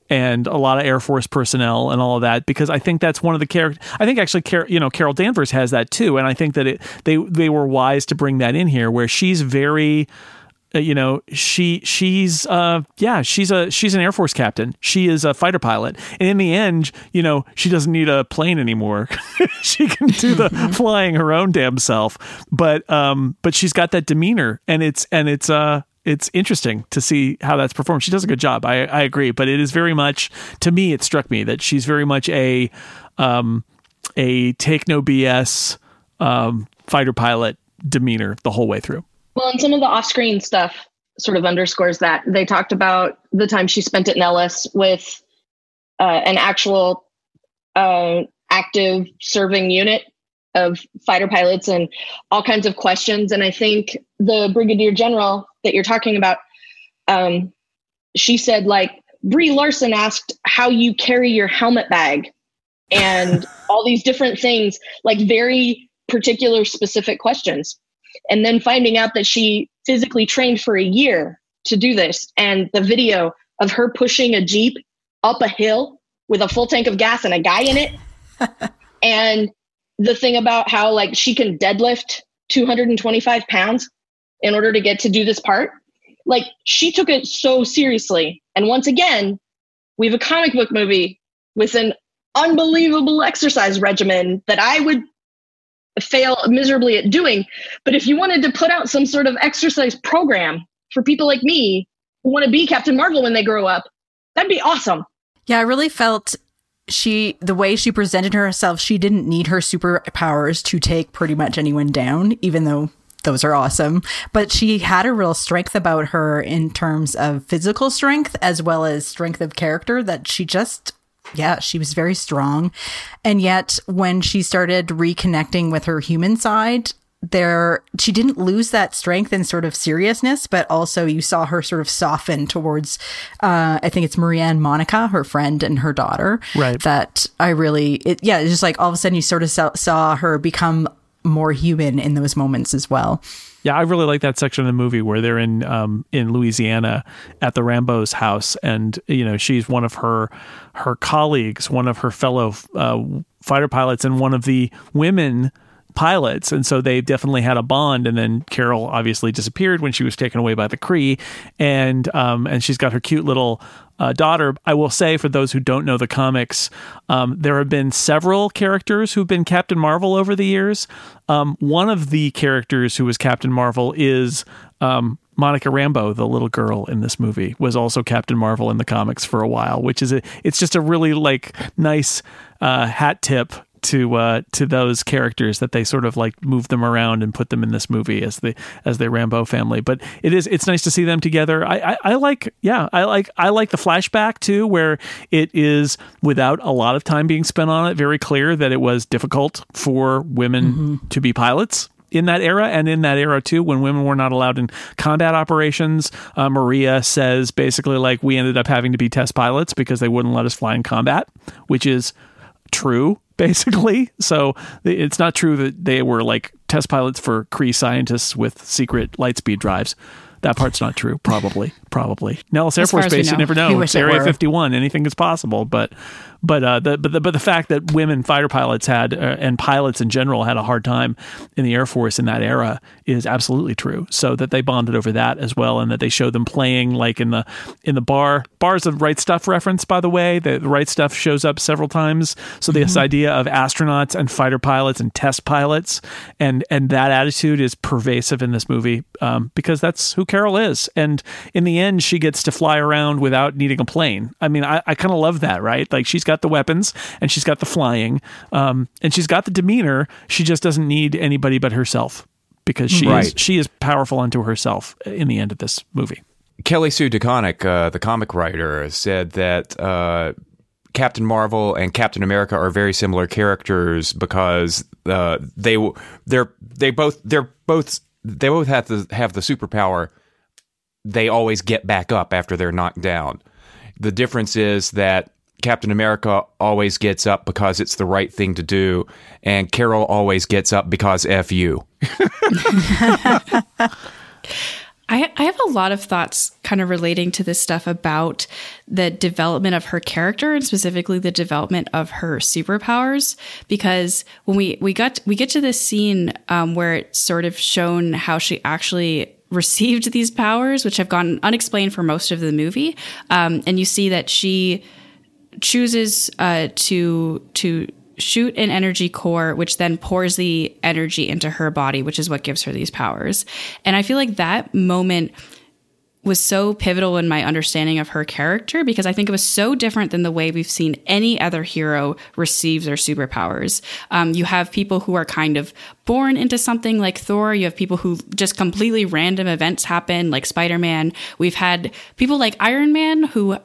and a lot of Air Force personnel and all of that, because I think that's one of the characters. I think actually, Carol Danvers has that too. And I think that they were wise to bring that in here where she's very... she's an Air Force captain. She is a fighter pilot. And in the end, she doesn't need a plane anymore. She can do the flying her own damn self. But she's got that demeanor, and it's interesting to see how that's performed. She does a good job. I agree. But it is very much, to me, it struck me that she's very much a take no BS, fighter pilot demeanor the whole way through. Well, and some of the off-screen stuff sort of underscores that. They talked about the time she spent at Nellis with an actual active serving unit of fighter pilots and all kinds of questions. And I think the brigadier general that you're talking about, she said, like, Brie Larson asked how you carry your helmet bag and all these different things, like very particular, specific questions. And then finding out that she physically trained for a year to do this. And the video of her pushing a Jeep up a hill with a full tank of gas and a guy in it. And the thing about how like she can deadlift 225 pounds in order to get to do this part. Like she took it so seriously. And once again, we have a comic book movie with an unbelievable exercise regimen that I would fail miserably at doing. But if you wanted to put out some sort of exercise program for people like me who want to be Captain Marvel when they grow up, that'd be awesome. Yeah, I really felt the way she presented herself, she didn't need her superpowers to take pretty much anyone down, even though those are awesome. But she had a real strength about her in terms of physical strength as well as strength of character, that she just, yeah, she was very strong. And yet when she started reconnecting with her human side, she didn't lose that strength and sort of seriousness, but also you saw her sort of soften towards, I think it's Maria and Monica, her friend and her daughter. Right. That I really, it's just like all of a sudden you sort of saw her become more human in those moments as well. Yeah, I really like that section of the movie where they're in Louisiana at the Rambeau's house, and you know she's one of her colleagues, one of her fellow fighter pilots, and one of the women pilots, and so they definitely had a bond. And then Carol obviously disappeared when she was taken away by the Kree, and she's got her cute little daughter. I will say, for those who don't know the comics, there have been several characters who've been Captain Marvel over the years. One of the characters who was Captain Marvel is Monica Rambeau, the little girl in this movie, was also Captain Marvel in the comics for a while, which is it's just a really like nice hat tip to those characters, that they sort of like move them around and put them in this movie as the Rambeau family. But it's nice to see them together. I like the flashback too, where it is, without a lot of time being spent on it, very clear that it was difficult for women to be pilots in that era, and in that era too, when women were not allowed in combat operations. Maria says basically like, we ended up having to be test pilots because they wouldn't let us fly in combat, which is true. Basically, so it's not true that they were like test pilots for Kree scientists with secret lightspeed drives. That part's not true, probably. Nellis Air Force Base, you never know. It's Area 51. Anything is possible, but the fact that women fighter pilots had and pilots in general had a hard time in the Air Force in that era is absolutely true. So that they bonded over that as well, and that they showed them playing like in the bars of Right Stuff reference. By the way, the Right Stuff shows up several times. So this idea of astronauts and fighter pilots and test pilots and that attitude is pervasive in this movie, because that's who Carol is. And in the end, she gets to fly around without needing a plane. I mean, I kind of love that, right? Like, she's got the weapons and she's got the flying, and she's got the demeanor. She just doesn't need anybody but herself, because she is powerful unto herself in the end of this movie. Kelly Sue DeConnick, the comic writer, said that Captain Marvel and Captain America are very similar characters because they both have to have the superpower. They always get back up after they're knocked down. The difference is that Captain America always gets up because it's the right thing to do, and Carol always gets up because F you. I have a lot of thoughts kind of relating to this stuff about the development of her character, and specifically the development of her superpowers, because when we get to this scene where it's sort of shown how she actually received these powers, which have gone unexplained for most of the movie, and you see that she chooses to shoot an energy core, which then pours the energy into her body, which is what gives her these powers. And I feel like that moment was so pivotal in my understanding of her character, because I think it was so different than the way we've seen any other hero receive their superpowers. You have people who are kind of born into something, like Thor. You have people who just completely random events happen, like Spider-Man. We've had people like Iron Man who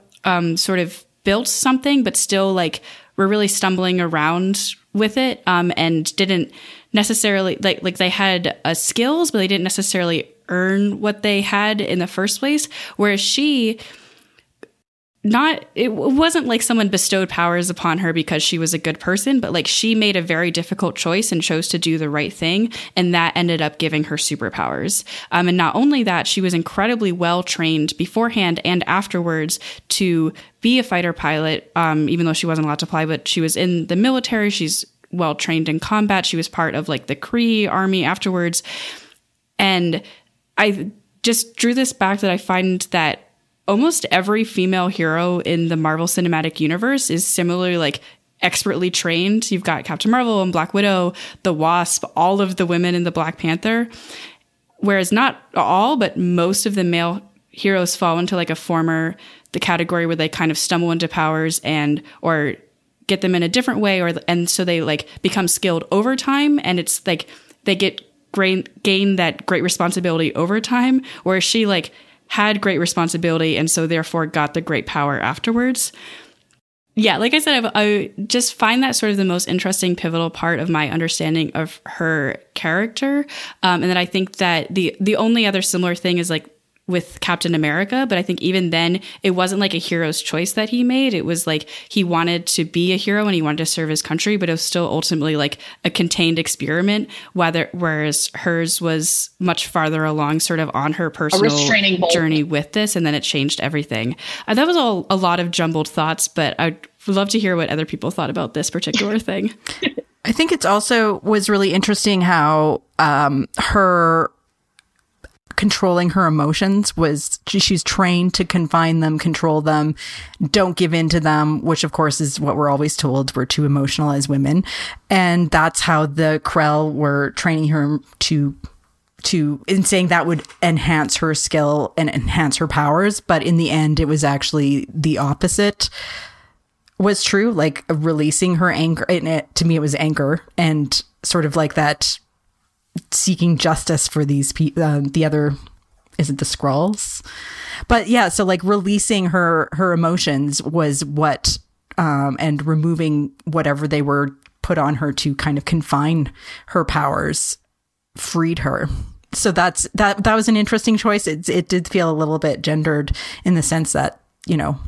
sort of built something, but still like were really stumbling around with it, and didn't necessarily like they had skills, but they didn't necessarily earn what they had in the first place. Whereas she, it wasn't like someone bestowed powers upon her because she was a good person, but like she made a very difficult choice and chose to do the right thing, and that ended up giving her superpowers. And not only that, she was incredibly well trained beforehand and afterwards to be a fighter pilot, even though she wasn't allowed to fly, but she was in the military. She's well trained in combat. She was part of like the Kree army afterwards. And I just drew this back, that I find that almost every female hero in the Marvel Cinematic Universe is similarly like expertly trained. You've got Captain Marvel and Black Widow, the Wasp, all of the women in the Black Panther. Whereas not all, but most of the male heroes fall into like a former, the category where they kind of stumble into powers and, or get them in a different way. Or, and so they like become skilled over time. And it's like, they get gain that great responsibility over time, whereas she like had great responsibility. And so therefore got the great power afterwards. Yeah, like I said, I just find that sort of the most interesting pivotal part of my understanding of her character. And then I think that the only other similar thing is like with Captain America, but I think even then it wasn't like a hero's choice that he made. It was like he wanted to be a hero and he wanted to serve his country, but it was still ultimately like a contained experiment, whereas hers was much farther along sort of on her personal journey with this, and then it changed everything. That was all a lot of jumbled thoughts, but I'd love to hear what other people thought about this particular thing. I think it's also was really interesting how her controlling her emotions was she's trained to confine them, control them, don't give in to them, which of course is what we're always told. We're too emotional as women. And that's how the Krell were training her to in saying that would enhance her skill and enhance her powers. But in the end, it was actually the opposite was true, like releasing her anger. And to me, it was anger and sort of like that seeking justice for these people, the other, is it the Skrulls? But yeah, so like releasing her emotions was what, and removing whatever they were put on her to kind of confine her powers freed her. So that was an interesting choice. It did feel a little bit gendered in the sense that, you know,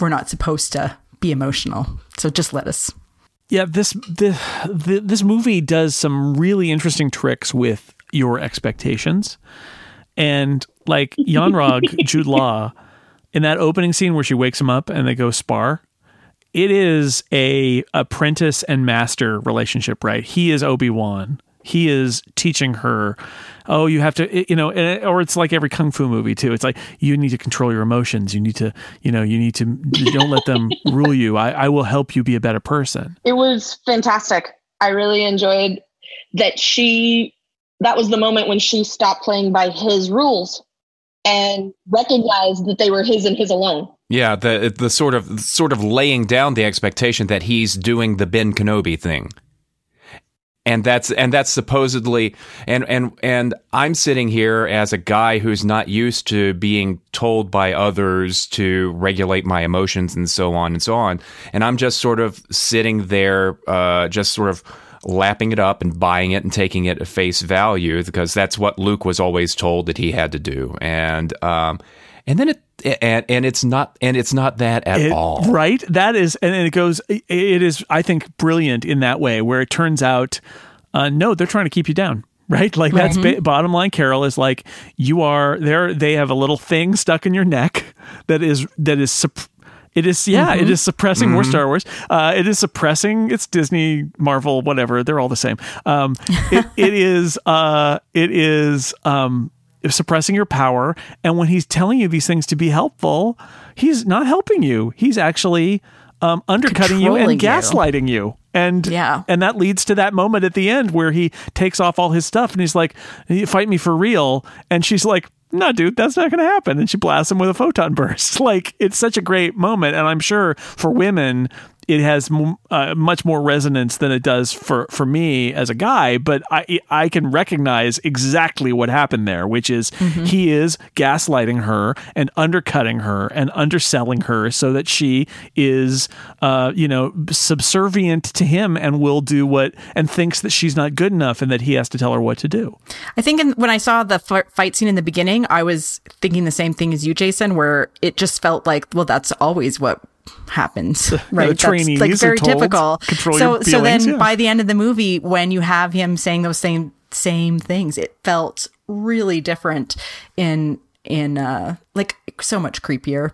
we're not supposed to be emotional. So just let us. Yeah, this movie does some really interesting tricks with your expectations. And like Yanrog, Jude Law, in that opening scene where she wakes him up and they go spar, it is a apprentice and master relationship, right? He is Obi-Wan. He is teaching her, oh, you have to, you know, or it's like every kung fu movie too. It's like, you need to control your emotions. You need to, you know, don't let them rule you. I will help you be a better person. It was fantastic. I really enjoyed that that was the moment when she stopped playing by his rules and recognized that they were his and his alone. Yeah, the sort of laying down the expectation that he's doing the Ben Kenobi thing. And that's supposedly, and I'm sitting here as a guy who's not used to being told by others to regulate my emotions and so on and so on. And I'm just sort of sitting there, just sort of lapping it up and buying it and taking it at face value, because that's what Luke was always told that he had to do. And it's not that at all. Right. That is. And it is, I think, brilliant in that way, where it turns out, no, they're trying to keep you down. Right. Like that's bottom line. Carol is like, you are there. They have a little thing stuck in your neck that is suppressing more Star Wars. It is suppressing. It's Disney, Marvel, whatever. They're all the same. It is suppressing your power. And when he's telling you these things to be helpful, he's not helping you. He's actually undercutting you and gaslighting you. And that leads to that moment at the end where he takes off all his stuff and he's like, fight me for real. And she's like, no, dude, that's not going to happen. And she blasts him with a photon burst. Like, it's such a great moment. And I'm sure for women, it has much more resonance than it does for me as a guy, but I can recognize exactly what happened there, which is he is gaslighting her and undercutting her and underselling her so that she is, subservient to him and will do and thinks that she's not good enough and that he has to tell her what to do. I think when I saw the fight scene in the beginning, I was thinking the same thing as you, Jason, where it just felt like, well, that's always what happens, right? That's like very typical. So then by the end of the movie, when you have him saying those same things, it felt really different in like so much creepier.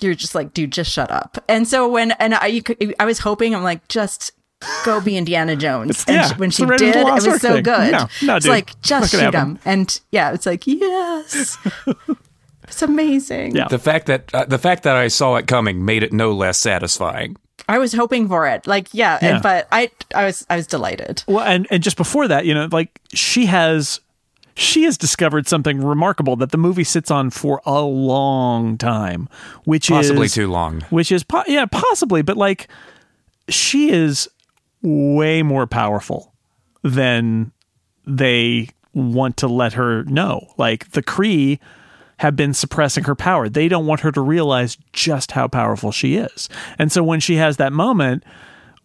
You're just like, dude, just shut up. And so I was hoping, I'm like, just go be Indiana Jones. When she did, it was so good. No, it's dude, like just shoot him. And yeah, it's like, yes. It's amazing. Yeah. The fact that I saw it coming made it no less satisfying. I was hoping for it. Like, yeah. And, but I was delighted. Well, and just before that, you know, like she has discovered something remarkable that the movie sits on for a long time, which possibly is too long, which is possibly. But like, she is way more powerful than they want to let her know. Like, the Kree have been suppressing her power. They don't want her to realize just how powerful she is. And so when she has that moment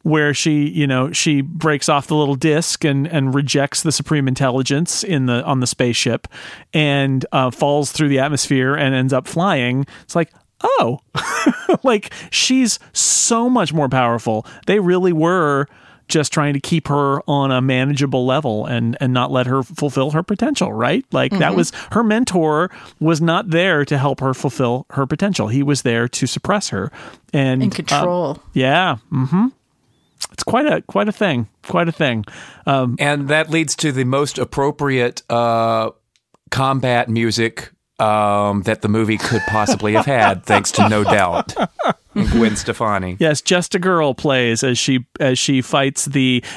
where she, you know, she breaks off the little disc and rejects the supreme intelligence on the spaceship and falls through the atmosphere and ends up flying, it's like, oh, like, she's so much more powerful. They really were just trying to keep her on a manageable level and not let her fulfill her potential, right? Like, mm-hmm. That was her mentor was not there to help her fulfill her potential. He was there to suppress her and control. Yeah. Mm-hmm. It's quite a thing. Quite a thing. And that leads to the most appropriate combat music that the movie could possibly have had, thanks to No Doubt and Gwen Stefani. Yes, Just a Girl plays as she fights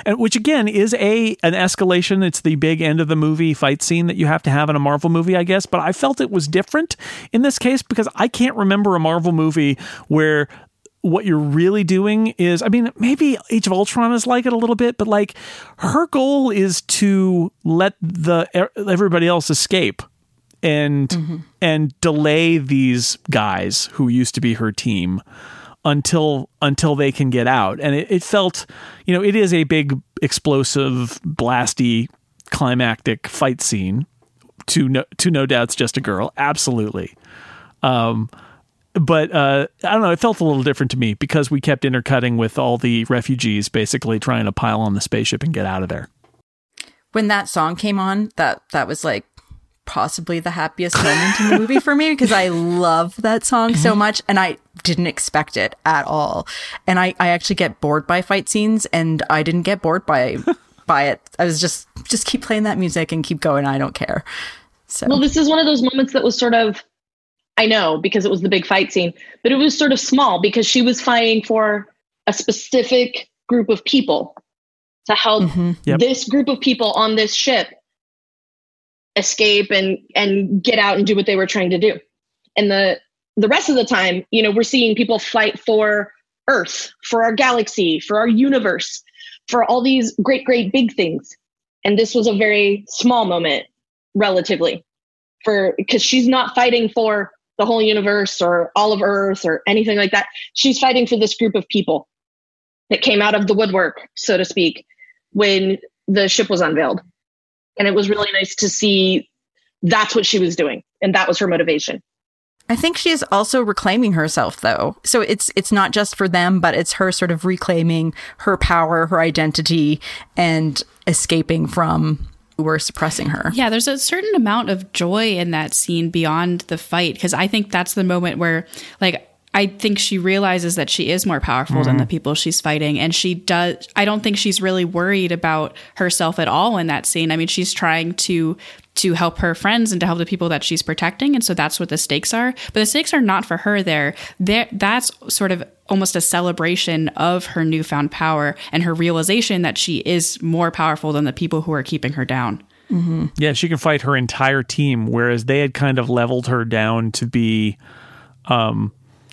which again is an escalation. It's the big end of the movie fight scene that you have to have in a Marvel movie, I guess. But I felt it was different in this case because I can't remember a Marvel movie where what you're really doing is, I mean, maybe Age of Ultron is like it a little bit, but like, her goal is to let everybody else escape. And delay these guys who used to be her team until they can get out. And it felt, you know, it is a big explosive, blasty, climactic fight scene to No Doubt's Just a Girl. Absolutely. But I don't know. It felt a little different to me because we kept intercutting with all the refugees basically trying to pile on the spaceship and get out of there. When that song came on, that was like, possibly the happiest moment in the movie for me because I love that song so much and I didn't expect it at all. And I actually get bored by fight scenes and I didn't get bored by it. I was just keep playing that music and keep going. I don't care. So, well, this is one of those moments that was sort of, I know because it was the big fight scene, but it was sort of small because she was fighting for a specific group of people to help this group of people on this ship escape and get out and do what they were trying to do. And the rest of the time, you know, we're seeing people fight for Earth, for our galaxy, for our universe, for all these great big things. And this was a very small moment relatively because she's not fighting for the whole universe or all of Earth or anything like that. She's fighting for this group of people that came out of the woodwork, so to speak, when the ship was unveiled. And it was really nice to see that's what she was doing. And that was her motivation. I think she is also reclaiming herself, though. So it's not just for them, but it's her sort of reclaiming her power, her identity, and escaping from who were suppressing her. Yeah, there's a certain amount of joy in that scene beyond the fight, because I think that's the moment where, like, I think she realizes that she is more powerful than the people she's fighting. And she does. I don't think she's really worried about herself at all in that scene. I mean, she's trying to help her friends and to help the people that she's protecting. And so that's what the stakes are. But the stakes are not for her there. That's sort of almost a celebration of her newfound power and her realization that she is more powerful than the people who are keeping her down. Mm-hmm. Yeah, she can fight her entire team, whereas they had kind of leveled her down to be...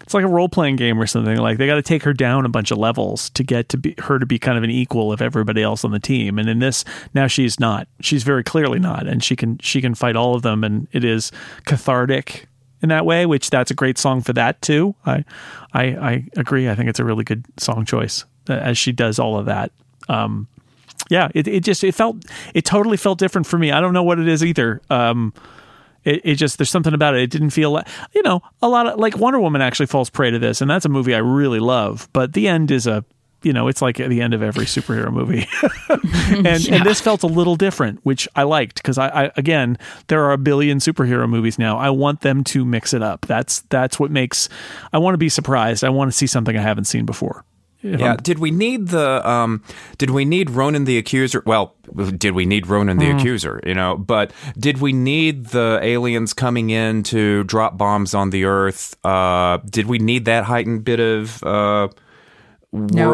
it's like a role-playing game or something. Like, they got to take her down a bunch of levels to get her to be kind of an equal of everybody else on the team. And in this, now she's not. She's very clearly not, and she can fight all of them. And it is cathartic in that way, which that's a great song for that too. I agree. I think it's a really good song choice as she does all of that. Yeah, it totally felt different for me. I don't know what it is either. It just, there's something about it. It didn't feel, you know, a lot of, like, Wonder Woman actually falls prey to this, and that's a movie I really love. But the end is you know, it's like the end of every superhero movie. And this felt a little different, which I liked because I again, there are a billion superhero movies now. I want them to mix it up. That's what makes, I want to be surprised. I want to see something I haven't seen before. Yeah. Did we need Ronan the Accuser? Well, did we need Ronan the Accuser? You know, but did we need the aliens coming in to drop bombs on the Earth? Did we need that heightened bit of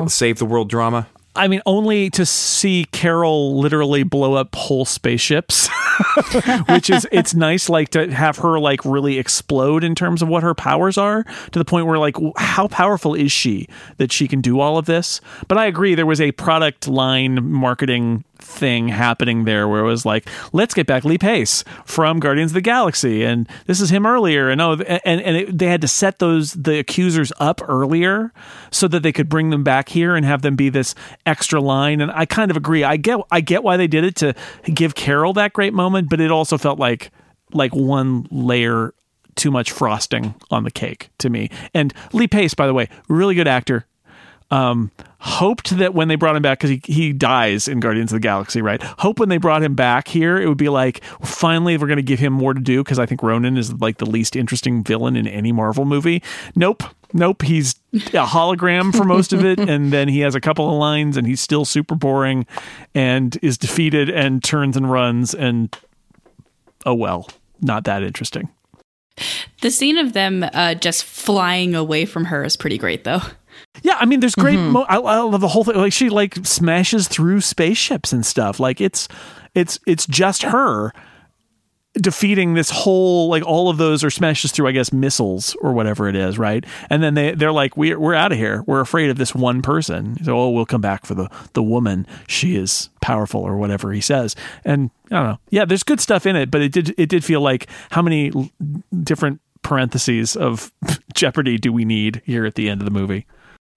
save the world drama? I mean, only to see Carol literally blow up whole spaceships, which is, it's nice, like, to have her, like, really explode in terms of what her powers are, to the point where, like, how powerful is she that she can do all of this? But I agree, there was a product line marketing thing happening there where it was like, let's get back Lee Pace from Guardians of the Galaxy, and this is him earlier, they had to set the accusers up earlier so that they could bring them back here and have them be this extra line. And I kind of agree. I get why they did it, to give Carol that great moment, but it also felt like one layer too much frosting on the cake to me. And Lee Pace, by the way, really good actor. Hoped that when they brought him back, because he dies in Guardians of the Galaxy, right? Hope when they brought him back here, it would be like, finally, we're going to give him more to do, because I think Ronan is like the least interesting villain in any Marvel movie. Nope. He's a hologram for most of it, and then he has a couple of lines, and he's still super boring, and is defeated, and turns and runs, and oh well, not that interesting. The scene of them just flying away from her is pretty great, though. Yeah, I mean, there's great. Mm-hmm. I love the whole thing. Like, she like smashes through spaceships and stuff. Like, it's just her defeating this whole, like, all of those, or smashes through, I guess, missiles or whatever it is, right? And then they're like, we're out of here. We're afraid of this one person. So, we'll come back for the woman. She is powerful, or whatever he says. And I don't know. Yeah, there's good stuff in it, but it did feel like, how many different parentheses of Jeopardy do we need here at the end of the movie?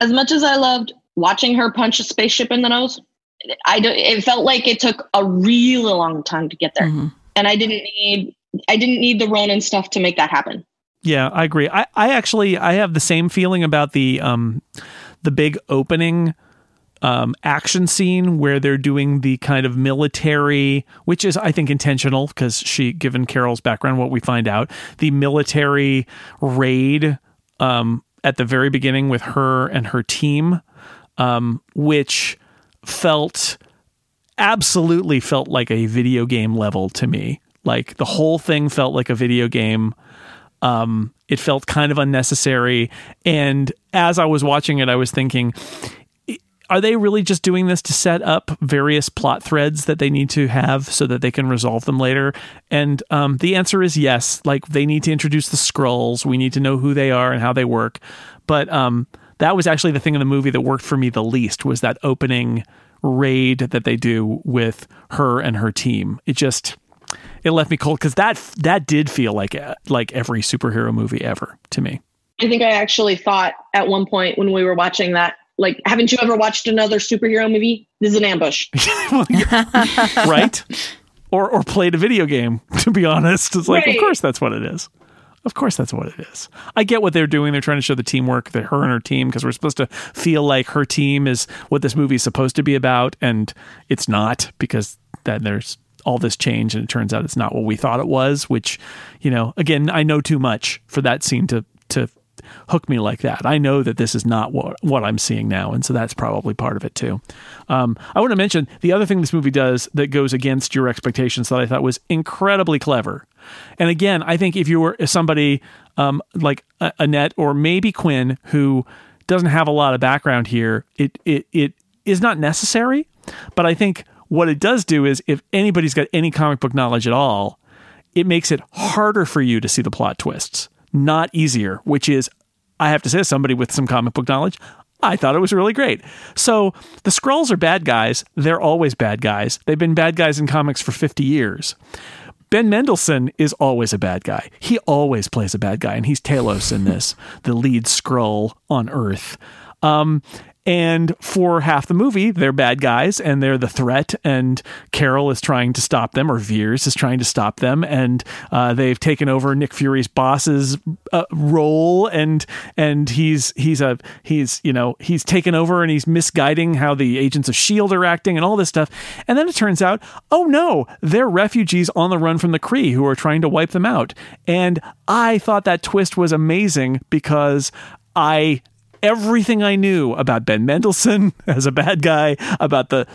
As much as I loved watching her punch a spaceship in the nose, it felt like it took a really long time to get there. Mm-hmm. And I didn't need the Ronan stuff to make that happen. Yeah, I agree. I actually have the same feeling about the big opening action scene where they're doing the kind of military, which is, I think, intentional, because given Carol's background, what we find out, the military raid at the very beginning with her and her team, which absolutely felt like a video game level to me. Like, the whole thing felt like a video game. It felt kind of unnecessary. And as I was watching it, I was thinking, are they really just doing this to set up various plot threads that they need to have so that they can resolve them later? And the answer is yes. Like, they need to introduce the Skrulls. We need to know who they are and how they work. But that was actually the thing in the movie that worked for me the least, was that opening raid that they do with her and her team. It left me cold, because that did feel like every superhero movie ever to me. I think I actually thought at one point when we were watching that, like, haven't you ever watched another superhero movie? This is an ambush. Right? Or played a video game, to be honest. It's like, right. Of course that's what it is. Of course that's what it is. I get what they're doing. They're trying to show the teamwork, that her and her team, because we're supposed to feel like her team is what this movie is supposed to be about, and it's not, because then there's all this change, and it turns out it's not what we thought it was, which, you know, again, I know too much for that scene to hook me like that. I know that this is not what I'm seeing now, and so that's probably part of it too. I want to mention the other thing this movie does that goes against your expectations that I thought was incredibly clever. And again, I think if you were somebody like Annette or maybe Quinn, who doesn't have a lot of background here, it is not necessary. But I think what it does do is, if anybody's got any comic book knowledge at all, it makes it harder for you to see the plot twists. Not easier, which is, I have to say, as somebody with some comic book knowledge, I thought it was really great. So the Skrulls are bad guys. They're always bad guys. They've been bad guys in comics for 50 years. Ben Mendelsohn is always a bad guy. He always plays a bad guy, and he's Talos in this, the lead Skrull on Earth. And for half the movie, they're bad guys, and they're the threat, and Carol is trying to stop them, or Veers is trying to stop them, and they've taken over Nick Fury's boss's role, and he's taken over, and he's misguiding how the agents of S.H.I.E.L.D. are acting, and all this stuff. And then it turns out, oh no, they're refugees on the run from the Kree who are trying to wipe them out. And I thought that twist was amazing, because everything I knew about Ben Mendelsohn as a bad guy, about the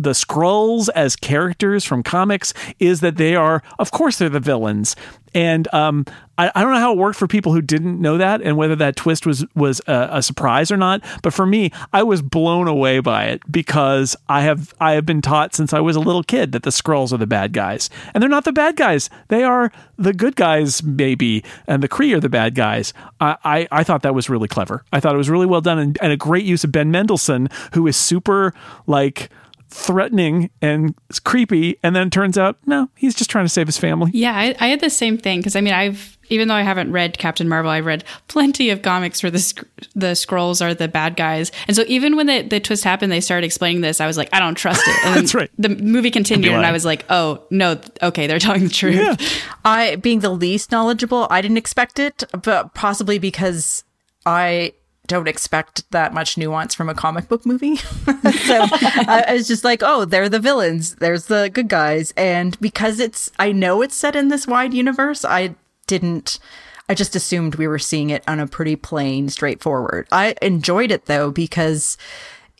Skrulls as characters from comics, is that they are, of course, they're the villains. And I don't know how it worked for people who didn't know that and whether that twist was a surprise or not. But for me, I was blown away by it because I have been taught since I was a little kid that the Skrulls are the bad guys. And they're not the bad guys. They are the good guys, maybe. And the Kree are the bad guys. I thought that was really clever. I thought it was really well done and a great use of Ben Mendelsohn, who is super, like, threatening and creepy, and then it turns out no, he's just trying to save his family. I had the same thing, because I mean, even though I haven't read Captain Marvel, I've read plenty of comics where the Skrulls are the bad guys, and so even when the twist happened, they started explaining this, I was like, I don't trust it. And that's right, the movie continued and I was like, oh no, okay, they're telling the truth. Yeah. I, being the least knowledgeable, I didn't expect it, but possibly because I don't expect that much nuance from a comic book movie. So I was just like, oh, they're the villains, there's the good guys. And because I know it's set in this wide universe, I just assumed we were seeing it on a pretty plain, straightforward. I enjoyed it though, because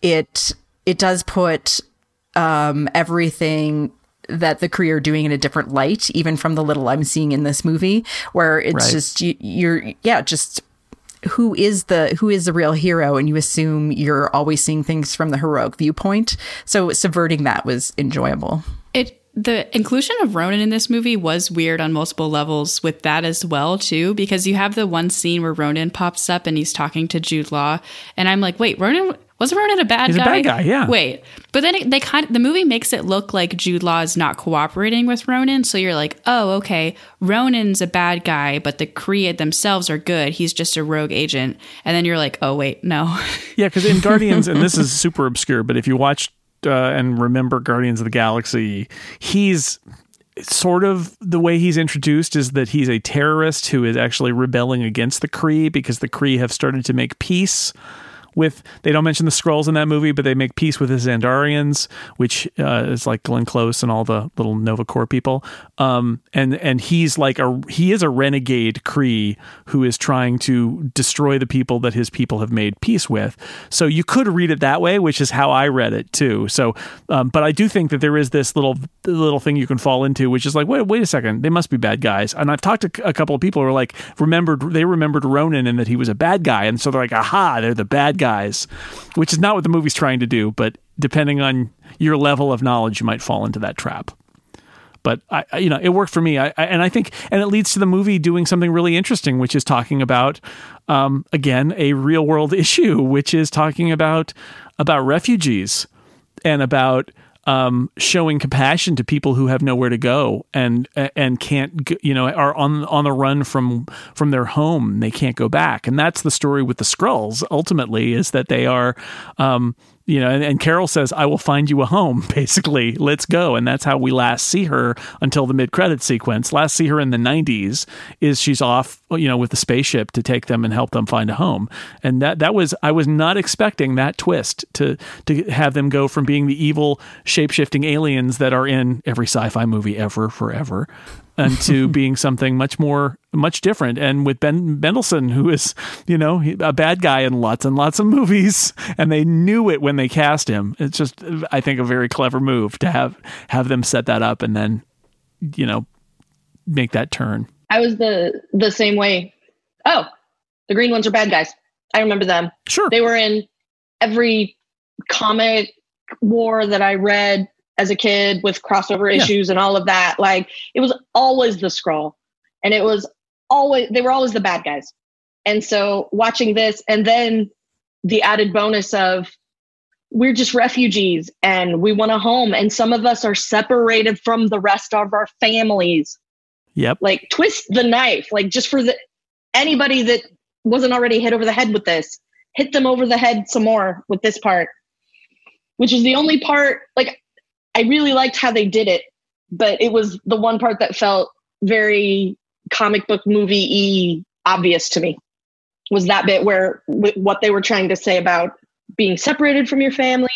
it does put everything that the Kree are doing in a different light, even from the little I'm seeing in this movie, where it's right. Just, you're just who is the real hero, and you assume you're always seeing things from the heroic viewpoint. So subverting that was enjoyable. The inclusion of Ronan in this movie was weird on multiple levels with that as well, too, because you have the one scene where Ronan pops up and he's talking to Jude Law, and I'm like, wait, Ronan a bad guy? He's a bad guy, yeah. Wait, but then the movie makes it look like Jude Law is not cooperating with Ronan, so you're like, oh, okay, Ronan's a bad guy, but the Kree themselves are good. He's just a rogue agent, and then you're like, oh, wait, no. Yeah, because in Guardians, and this is super obscure, but if you watched and remember Guardians of the Galaxy, he's sort of, the way he's introduced is that he's a terrorist who is actually rebelling against the Kree, because the Kree have started to make peace with, they don't mention the Skrulls in that movie, but they make peace with the Xandarians, which is like Glenn Close and all the little Nova Corps people. And he's like he is a renegade Kree who is trying to destroy the people that his people have made peace with. So you could read it that way, which is how I read it too. So, but I do think that there is this little thing you can fall into, which is like, wait a second, they must be bad guys. And I've talked to a couple of people who are like, they remembered Ronan and that he was a bad guy, and so they're like, aha, they're the bad guy. Which is not what the movie's trying to do, but depending on your level of knowledge, you might fall into that trap. But I it worked for me. I think it leads to the movie doing something really interesting, which is talking about, again, a real world issue, which is talking about refugees and about showing compassion to people who have nowhere to go and can't, are on the run from their home. They can't go back. And that's the story with the Skrulls, ultimately, is that they are, and Carol says, I will find you a home, basically. Let's go. And that's how we last see her until the mid-credit sequence. Last see her in the 90s is she's off, with the spaceship to take them and help them find a home. And I was not expecting that twist to have them go from being the evil shape-shifting aliens that are in every sci-fi movie ever, forever, and to being something much different. And with Ben Mendelsohn, who is, a bad guy in lots and lots of movies, and they knew it when they cast him. It's just, I think, a very clever move to have them set that up and then, make that turn. I was the same way. Oh, the green ones are bad guys. I remember them. Sure. They were in every comic war that I read as a kid with crossover issues and all of that. Like, it was always the Skrull, and it was always, they were always the bad guys. And so watching this, and then the added bonus of, we're just refugees and we want a home, and some of us are separated from the rest of our families. Yep. Like, twist the knife, like, just for anybody that wasn't already hit over the head with this, hit them over the head some more with this part, which is the only part, like, I really liked how they did it, but it was the one part that felt very comic book movie-y obvious to me, was that bit where what they were trying to say about being separated from your family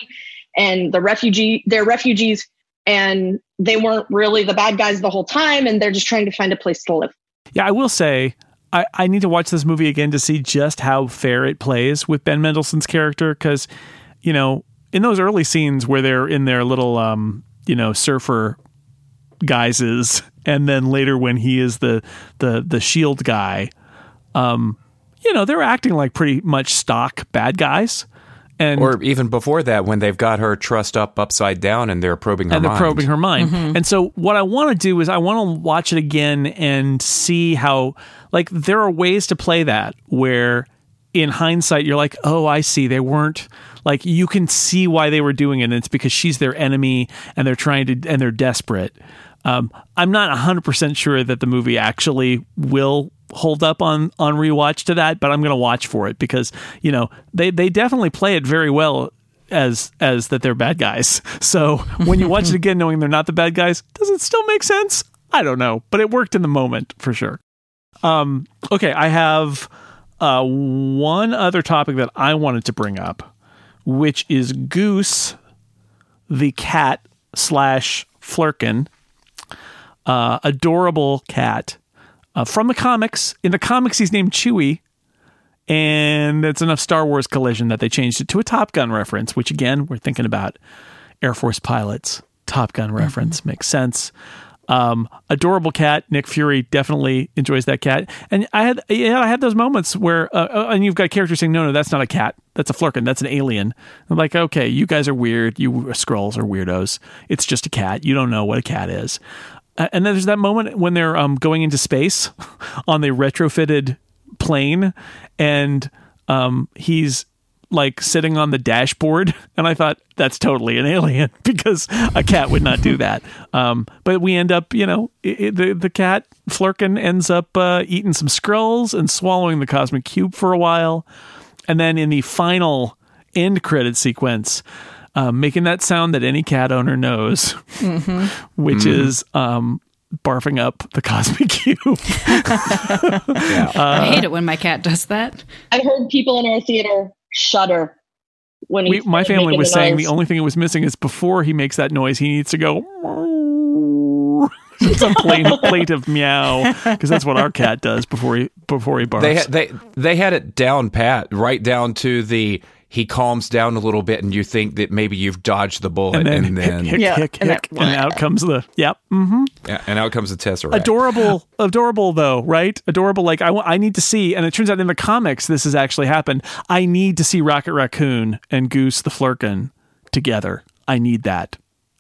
and they're refugees, and they weren't really the bad guys the whole time, and they're just trying to find a place to live. Yeah, I will say, I need to watch this movie again to see just how fair it plays with Ben Mendelsohn's character, because, in those early scenes where they're in their little, surfer guises And then later when he is the S.H.I.E.L.D. guy, you know, they're acting like pretty much stock bad guys. And, or even before that, when they've got her trussed up upside down and they're probing her mind. Mm-hmm. And so what I want to do is I want to watch it again and see how, like, there are ways to play that where in hindsight you're like, oh, I see. They weren't, like, you can see why they were doing it. And it's because she's their enemy and they're trying to, and they're desperate. I'm not 100% sure that the movie actually will hold up on rewatch to that, but I'm going to watch for it because, you know, they definitely play it very well as that they're bad guys. So when you watch it again, knowing they're not the bad guys, does it still make sense? I don't know, but it worked in the moment for sure. Okay. I have one other topic that I wanted to bring up, which is Goose, the cat / Flurkin, adorable cat. From the comics. In the comics, he's named Chewie, and that's enough Star Wars collision that they changed it to a Top Gun reference, which, again, we're thinking about Air Force pilots. Top Gun reference makes sense. Adorable cat. Nick Fury definitely enjoys that cat. And I had those moments where, and you've got characters saying, no, that's not a cat. That's a Flurkin. That's an alien. I'm like, okay, you guys are weird. You Skrulls are weirdos. It's just a cat. You don't know what a cat is. And then there's that moment when they're going into space on the retrofitted plane, and he's like sitting on the dashboard. And I thought, that's totally an alien because a cat would not do that. But we end up, you know, the cat Flurkin ends up eating some Skrulls and swallowing the Cosmic Cube for a while. And then in the final end credit sequence, making that sound that any cat owner knows, which is barfing up the Cosmic Cube. I hate it when my cat does that. I heard people in our theater shudder when he my family was saying the only thing it was missing is before he makes that noise, he needs to go some plaintive meow, because that's what our cat does before he barfs. They had it down pat, right down to the. He calms down a little bit, and you think that maybe you've dodged the bullet, and then and out comes the and out comes the Tesseract. Adorable though, right? Adorable. Like I need to see, and it turns out in the comics this has actually happened. I need to see Rocket Raccoon and Goose the Flurkin together. I need that.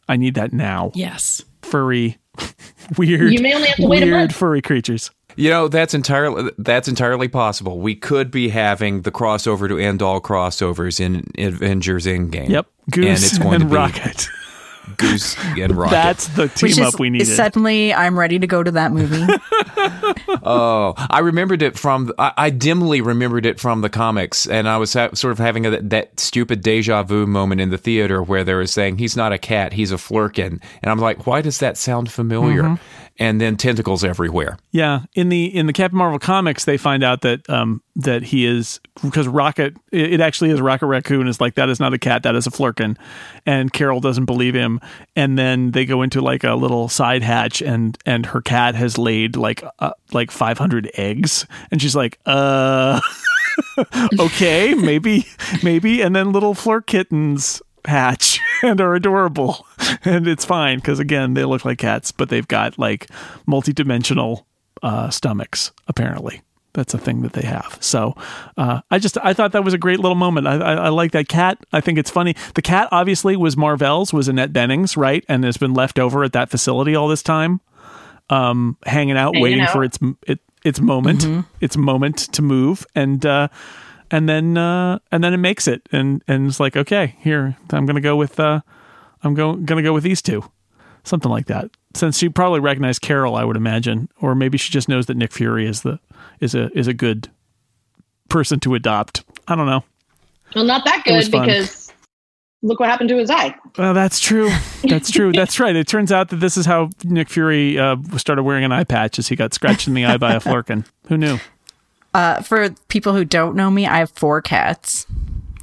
I need that now. Yes, furry, weird. You may only have to wait a month. Furry creatures. You know, that's entirely possible. We could be having the crossover to end all crossovers in Avengers Endgame. Yep, Goose and, it's going and to be Rocket. Goose and Rocket. That's the team up we needed. Suddenly, I'm ready to go to that movie. Oh, I remembered it from. I dimly remembered it from the comics, and I was sort of having that stupid deja vu moment in the theater where they were saying he's not a cat, he's a Flurkin, and I'm like, why does that sound familiar? Mm-hmm. And then tentacles everywhere. Yeah, in the Captain Marvel comics, they find out that he is, because Rocket. It actually is Rocket Raccoon is like, that is not a cat, that is a Flurkin, and Carol doesn't believe him. And then they go into like a little side hatch, and her cat has laid like 500 eggs, and she's like, okay, maybe. And then little Flur kittens hatch and are adorable, and it's fine because, again, they look like cats, but they've got like multi-dimensional stomachs, apparently. That's a thing that they have. So I thought that was a great little moment. I like that cat. I think it's funny. The cat obviously was Marvel's, was Annette Bening's, right? And has been left over at that facility all this time, hanging out, waiting for its moment, its moment to move. And then it makes it, and it's like, okay, here, I'm gonna go with these two, something like that. Since she probably recognized Carol, I would imagine, or maybe she just knows that Nick Fury is a good person to adopt. I don't know. Well, not that good, because look what happened to his eye. Well, that's true. That's true. That's right. It turns out that this is how Nick Fury started wearing an eye patch, as he got scratched in the eye by a Flurkin. Who knew? For people who don't know me, I have 4 cats.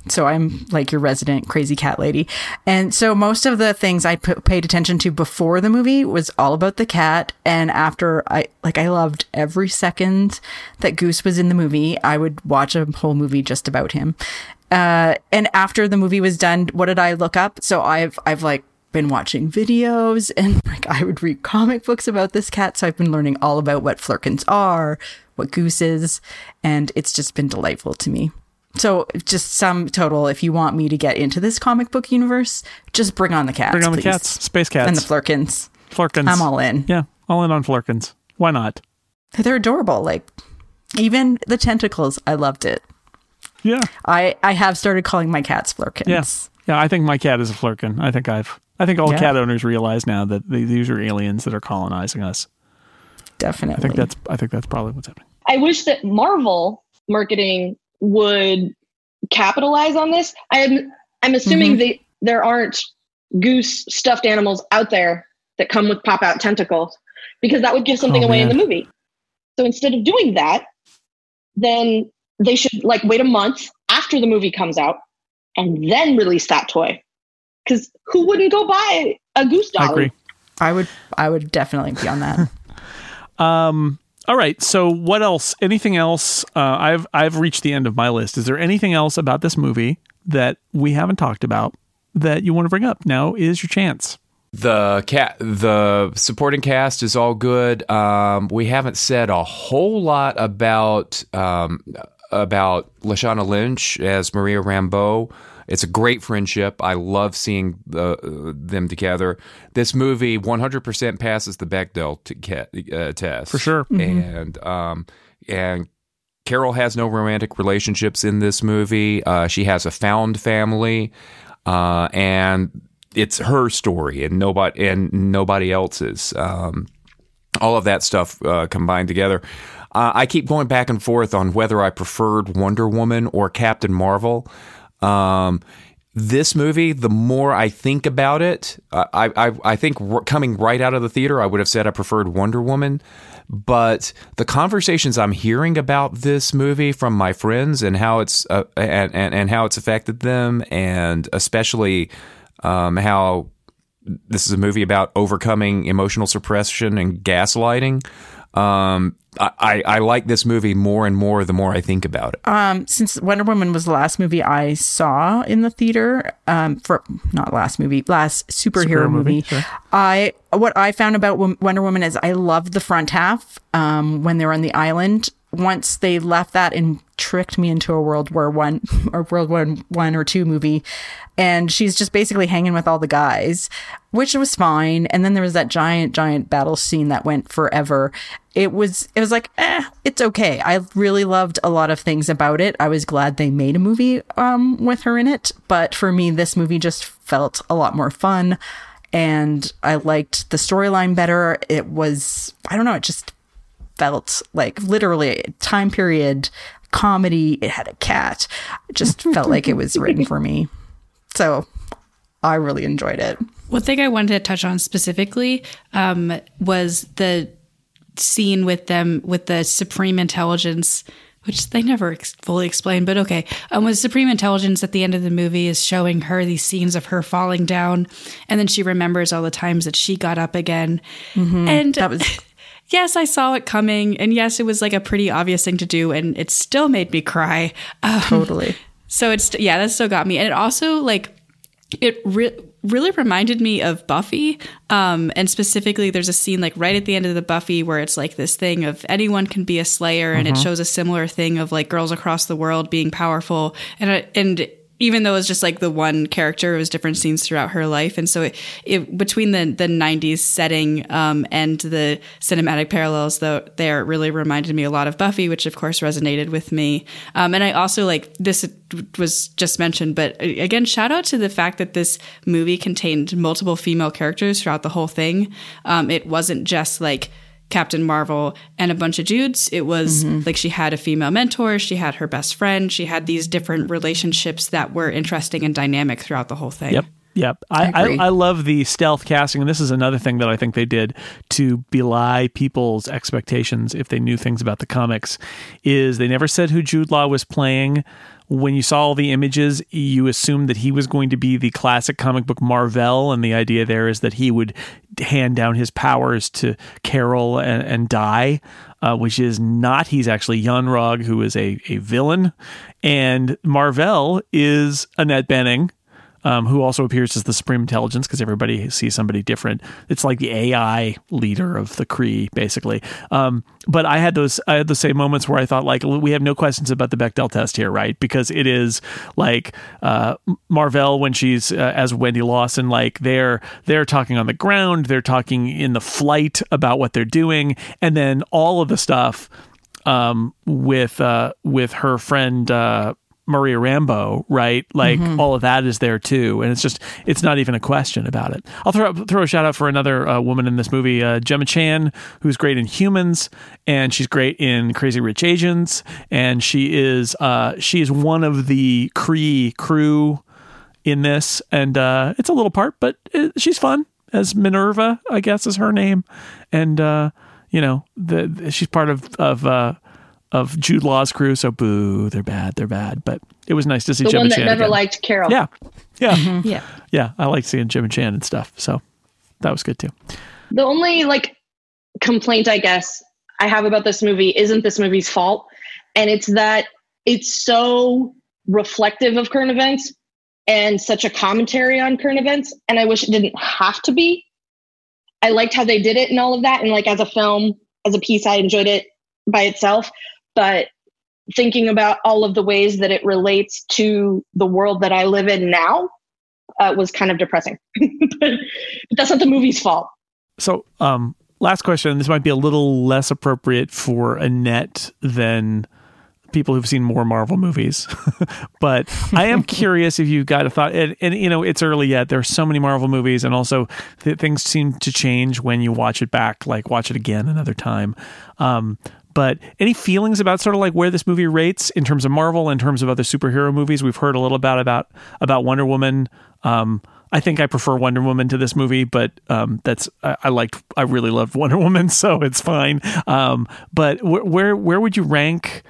So I'm like your resident crazy cat lady. And so most of the things I paid attention to before the movie was all about the cat. And after I loved every second that Goose was in the movie. I would watch a whole movie just about him. And after the movie was done, what did I look up? So I've like been watching videos and like I would read comic books about this cat. So I've been learning all about what flurkins are, what goose is, and it's just been delightful to me. So just sum total, if you want me to get into this comic book universe, just bring on the cats. Bring on the cats, space cats. And the flurkins. Flurkins. I'm all in. Yeah, all in on flurkins. Why not? They're adorable. Like, even the tentacles, I loved it. Yeah. I have started calling my cats flurkins. Yes. Yeah, I think my cat is a flurkin. I think all cat owners realize now that these are aliens that are colonizing us. Definitely. I think that's probably what's happening. I wish that Marvel marketing would capitalize on this. I'm assuming there aren't goose stuffed animals out there that come with pop-out tentacles, because that would give something away in the movie. So instead of doing that, then they should like wait a month after the movie comes out and then release that toy. Because who wouldn't go buy a goose doll? I agree. I would definitely be on that. All right. So what else? Anything else? I've reached the end of my list. Is there anything else about this movie that we haven't talked about that you want to bring up? Now is your chance. The supporting cast is all good. We haven't said a whole lot about Lashana Lynch as Maria Rambeau. It's a great friendship. I love seeing them together. This movie 100% passes the Bechdel test. For sure. Mm-hmm. And Carol has no romantic relationships in this movie. She has a found family, and it's her story and nobody else's. All of that stuff combined together. I keep going back and forth on whether I preferred Wonder Woman or Captain Marvel. This movie, the more I think about it, I think coming right out of the theater, I would have said I preferred Wonder Woman, but the conversations I'm hearing about this movie from my friends and how it's, and how it's affected them, and especially, how this is a movie about overcoming emotional suppression and gaslighting. I like this movie more and more the more I think about it. Since Wonder Woman was the last movie I saw in the theater, last superhero movie. Sure. What I found about Wonder Woman is I loved the front half when they were on the island. Once they left that and tricked me into a World War One or Two movie, and she's just basically hanging with all the guys, which was fine. And then there was that giant battle scene that went forever. It was like, it's okay. I really loved a lot of things about it. I was glad they made a movie with her in it, but for me, this movie just felt a lot more fun, and I liked the storyline better. It was, I don't know, it just felt like literally a time period comedy. It had a cat. It just felt like it was written for me. So I really enjoyed it. One thing I wanted to touch on specifically was the scene with them with the Supreme Intelligence, which they never fully explained, but okay. With Supreme Intelligence at the end of the movie is showing her these scenes of her falling down, and then she remembers all the times that she got up again. Mm-hmm. And that was... Yes, I saw it coming. And yes, it was like a pretty obvious thing to do. And it still made me cry. Totally. So it's, yeah, that still got me. And it also like, it really reminded me of Buffy. And specifically, there's a scene like right at the end of the Buffy where it's like this thing of anyone can be a slayer. And it shows a similar thing of like girls across the world being powerful. And even though it was just like the one character, it was different scenes throughout her life. And so it between the 90s setting and the cinematic parallels, though, there really reminded me a lot of Buffy, which, of course, resonated with me. And I also like this was just mentioned. But again, shout out to the fact that this movie contained multiple female characters throughout the whole thing. It wasn't just like Captain Marvel and a bunch of dudes. It was like she had a female mentor, she had her best friend, she had these different relationships that were interesting and dynamic throughout the whole thing. Yep. I love the stealth casting, and this is another thing that I think they did to belie people's expectations if they knew things about the comics, is they never said who Jude Law was playing. When you saw all the images, you assumed that he was going to be the classic comic book Mar-Vell, and the idea there is that he would hand down his powers to Carol and die, which is not. He's actually Yonrog, who is a villain, and Mar-Vell is Annette Bening, who also appears as the Supreme Intelligence, because everybody sees somebody different. It's like the AI leader of the Kree, basically. But I had the same moments where I thought, like, we have no questions about the Bechdel test here, right? Because it is like Marvel when she's as Wendy Lawson, like they're talking on the ground, they're talking in the flight about what they're doing, and then all of the stuff with her friend Maria Rambeau, right? Like all of that is there too, and it's not even a question about it. I'll throw a shout out for another woman in this movie, Gemma Chan, who's great in Humans, and she's great in Crazy Rich Asians, and she is one of the Kree crew in this, and it's a little part, but she's fun as Minerva, I guess is her name, and she's part of Jude Law's crew, so boo, they're bad. But it was nice to see Jim and Chan. The one that never liked Carol. Yeah, mm-hmm. yeah. I like seeing Jim and Chan and stuff, so that was good too. The only complaint I guess I have about this movie isn't this movie's fault, and it's that it's so reflective of current events and such a commentary on current events, and I wish it didn't have to be. I liked how they did it and all of that, and as a film, as a piece, I enjoyed it by itself. But thinking about all of the ways that it relates to the world that I live in now was kind of depressing. But that's not the movie's fault. So last question. This might be a little less appropriate for Annette than people who've seen more Marvel movies. But I am curious if you've got a thought. And it's early yet. There are so many Marvel movies, and also things seem to change when you watch it back, like watch it again another time. But any feelings about sort of where this movie rates in terms of Marvel, in terms of other superhero movies? We've heard a little about Wonder Woman. I think I prefer Wonder Woman to this movie, but I really loved Wonder Woman, so it's fine. But where would you rank?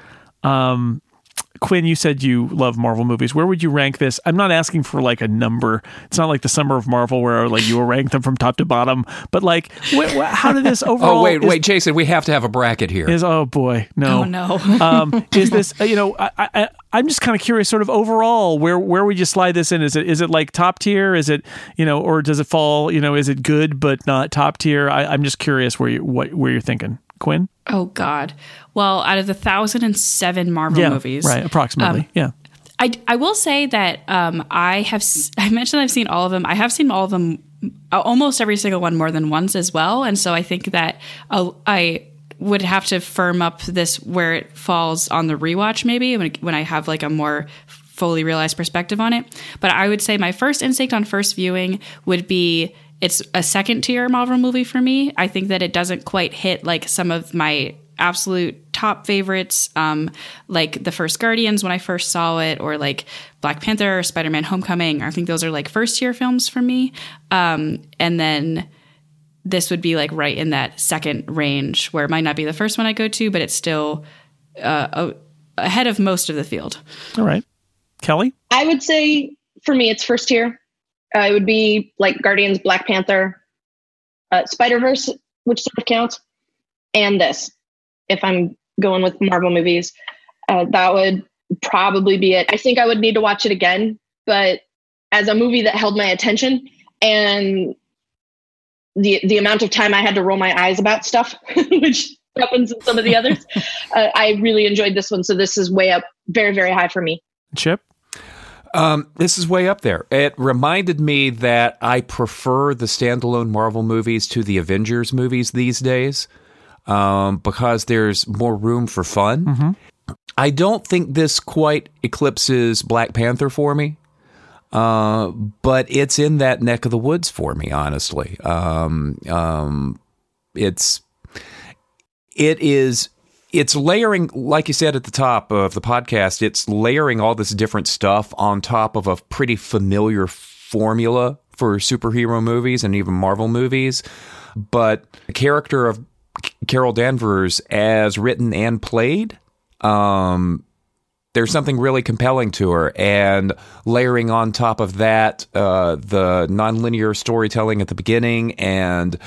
Quinn, you said you love Marvel movies. Where would you rank this? I'm not asking for a number. It's not like the Summer of Marvel where you will rank them from top to bottom. But how did this overall? Oh wait, Jason, we have to have a bracket here. Oh boy, no, oh, no. Is this? I'm just kind of curious, sort of overall, where would you slide this in? Is it like top tier? Is it or does it fall? Is it good but not top tier? I'm just curious where you're thinking, Quinn. Oh God! Well, out of the 1,007 Marvel movies, right, approximately, I will say that I mentioned I've seen all of them. I have seen all of them, almost every single one, more than once as well. And so I think that I would have to firm up this where it falls on the rewatch, maybe when I have a more fully realized perspective on it. But I would say my first instinct on first viewing would be, it's a second tier Marvel movie for me. I think that it doesn't quite hit some of my absolute top favorites, like the first Guardians when I first saw it, or Black Panther or Spider-Man Homecoming. I think those are first tier films for me. And then this would be right in that second range where it might not be the first one I go to, but it's still ahead of most of the field. All right. Kelly? I would say for me, it's first tier. It would be Guardians, Black Panther, Spider-Verse, which sort of counts, and this, if I'm going with Marvel movies. That would probably be it. I think I would need to watch it again, but as a movie that held my attention and the amount of time I had to roll my eyes about stuff, which happens in some of the others, I really enjoyed this one. So this is way up, very, very high for me. Chip? This is way up there. It reminded me that I prefer the standalone Marvel movies to the Avengers movies these days, because there's more room for fun. Mm-hmm. I don't think this quite eclipses Black Panther for me, but it's in that neck of the woods for me, honestly. It's layering, like you said at the top of the podcast, it's layering all this different stuff on top of a pretty familiar formula for superhero movies and even Marvel movies. But the character of Carol Danvers, as written and played, there's something really compelling to her. And layering on top of that, the nonlinear storytelling at the beginning and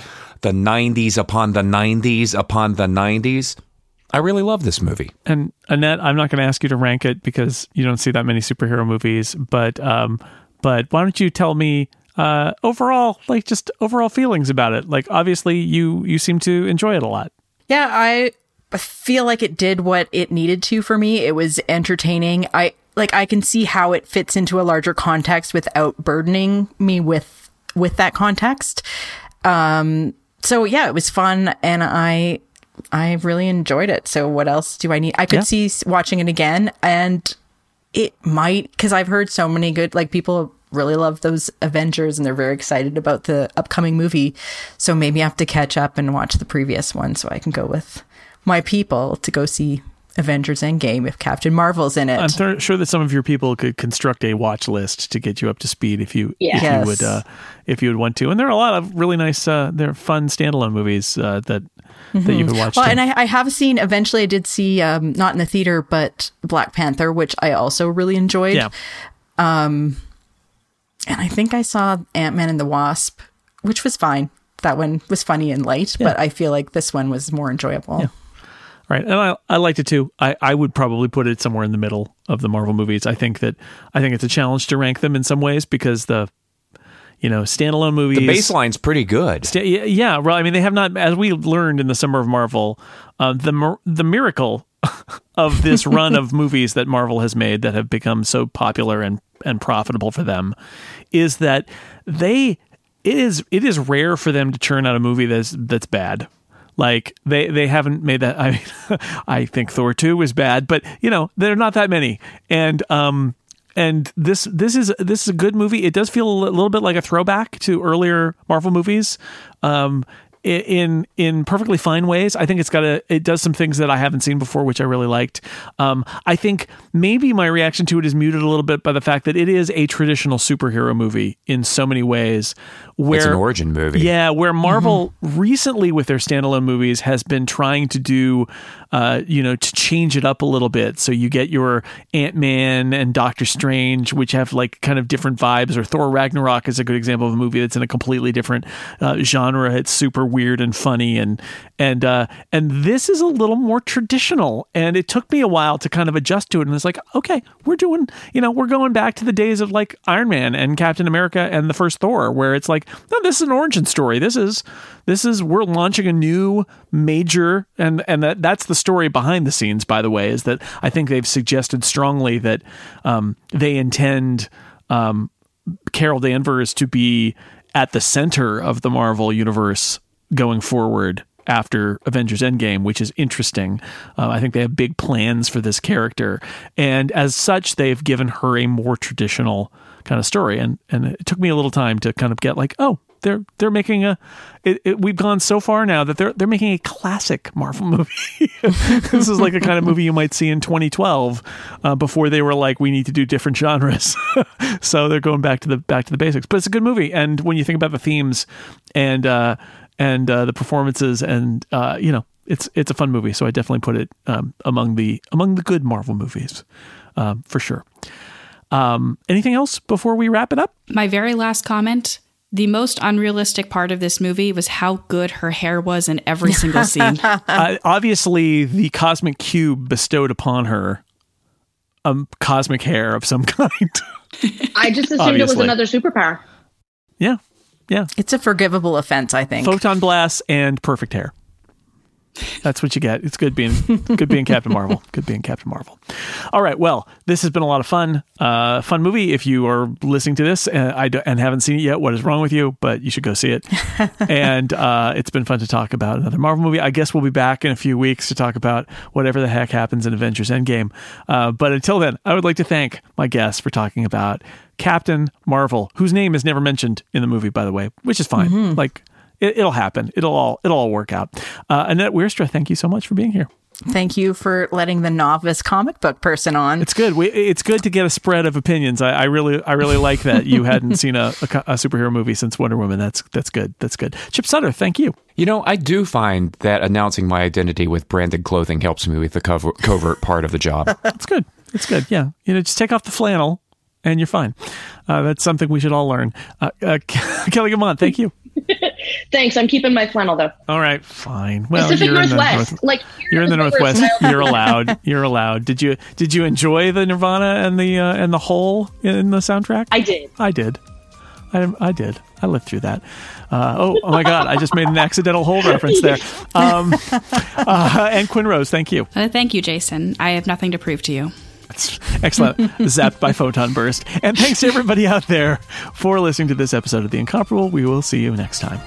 the 90s upon the 90s upon the 90s. I really love this movie. And Annette, I'm not going to ask you to rank it because you don't see that many superhero movies, but But why don't you tell me overall feelings about it? Like, obviously you seem to enjoy it a lot. Yeah, I feel like it did what it needed to for me. It was entertaining. I can see how it fits into a larger context without burdening me with that context. So yeah, it was fun, and I really enjoyed it. So what else do I need? I could see watching it again, and it might, because I've heard so many good, like, people really love those Avengers and they're very excited about the upcoming movie. So maybe I have to catch up and watch the previous one so I can go with my people to go see Avengers Endgame if Captain Marvel's in it. I'm sure that some of your people could construct a watch list to get you up to speed if you would want to. And there are a lot of really nice, they're fun standalone movies that you could watch. Well, and I have seen, eventually I did see, not in the theater, but Black Panther, which I also really enjoyed. Yeah. And I think I saw Ant-Man and the Wasp, which was fine. That one was funny and light, but I feel like this one was more enjoyable. Yeah. Right. And I liked it too. I would probably put it somewhere in the middle of the Marvel movies. I think it's a challenge to rank them in some ways because the standalone movies. The baseline's pretty good. Yeah. Well, I mean, they have not, as we learned in the Summer of Marvel, the miracle of this run of movies that Marvel has made that have become so popular and profitable for them is that it is rare for them to churn out a movie that's bad. Like they haven't made that. I mean, I think Thor 2 was bad, but there are not that many. And this is a good movie. It does feel a little bit like a throwback to earlier Marvel movies, in perfectly fine ways. I think it does some things that I haven't seen before, which I really liked. I think maybe my reaction to it is muted a little bit by the fact that it is a traditional superhero movie in so many ways. It's an origin movie. Yeah, where Marvel recently with their standalone movies has been trying to do, to change it up a little bit. So you get your Ant-Man and Doctor Strange, which have like kind of different vibes, or Thor Ragnarok is a good example of a movie that's in a completely different genre. It's super weird and funny, and this is a little more traditional, and it took me a while to kind of adjust to it, and it's like, okay, we're going back to the days of like Iron Man and Captain America and the first Thor, where it's like, no, this is an origin story. This is we're launching a new major, and that's the story behind the scenes, by the way, is that I think they've suggested strongly that they intend Carol Danvers to be at the center of the Marvel universe going forward after Avengers Endgame, which is interesting. I think they have big plans for this character. And as such, they've given her a more traditional kind of story. And it took me a little time to kind of get like, oh, they're making we've gone so far now that they're making a classic Marvel movie. This is like a kind of movie you might see in 2012 before they were like, we need to do different genres. So they're going back to the basics, but it's a good movie. And when you think about the themes and the performances and it's a fun movie. So I definitely put it among the good Marvel movies for sure. Anything else before we wrap it up? My very last comment: the most unrealistic part of this movie was how good her hair was in every single scene. Obviously, the Cosmic Cube bestowed upon her cosmic hair of some kind. I just assumed it was another superpower. Yeah. Yeah. It's a forgivable offense, I think. Photon blasts and perfect hair. That's what you get. It's good being Captain Marvel. Good being Captain Marvel. All right. Well, this has been a lot of fun. Fun movie. If you are listening to this and haven't seen it yet, what is wrong with you? But you should go see it. And it's been fun to talk about another Marvel movie. I guess we'll be back in a few weeks to talk about whatever the heck happens in Avengers Endgame. But until then, I would like to thank my guests for talking about Captain Marvel, whose name is never mentioned in the movie, by the way, which is fine. Mm-hmm. Like, it'll happen. It'll all work out. Annette Weirstra, thank you so much for being here. Thank you for letting the novice comic book person on. It's good. It's good to get a spread of opinions. I really like that you hadn't seen a superhero movie since Wonder Woman. That's good. That's good. Chip Sudderth, thank you. You know, I do find that announcing my identity with branded clothing helps me with the covert part of the job. It's good. It's good. Yeah. Just take off the flannel and you're fine. That's something we should all learn. Kelly Gamon, thank you. Thanks. I'm keeping my flannel though. All right, fine. Well, Pacific Northwest. You're in the Northwest. You're allowed. You're allowed. Did you enjoy the Nirvana and the Hole in the soundtrack? I did. I lived through that. Oh my God! I just made an accidental Hole reference there. And Quinn Rose, thank you. Thank you, Jason. I have nothing to prove to you. Excellent. Zapped by photon burst. And thanks to everybody out there for listening to this episode of The Incomparable. We will see you next time.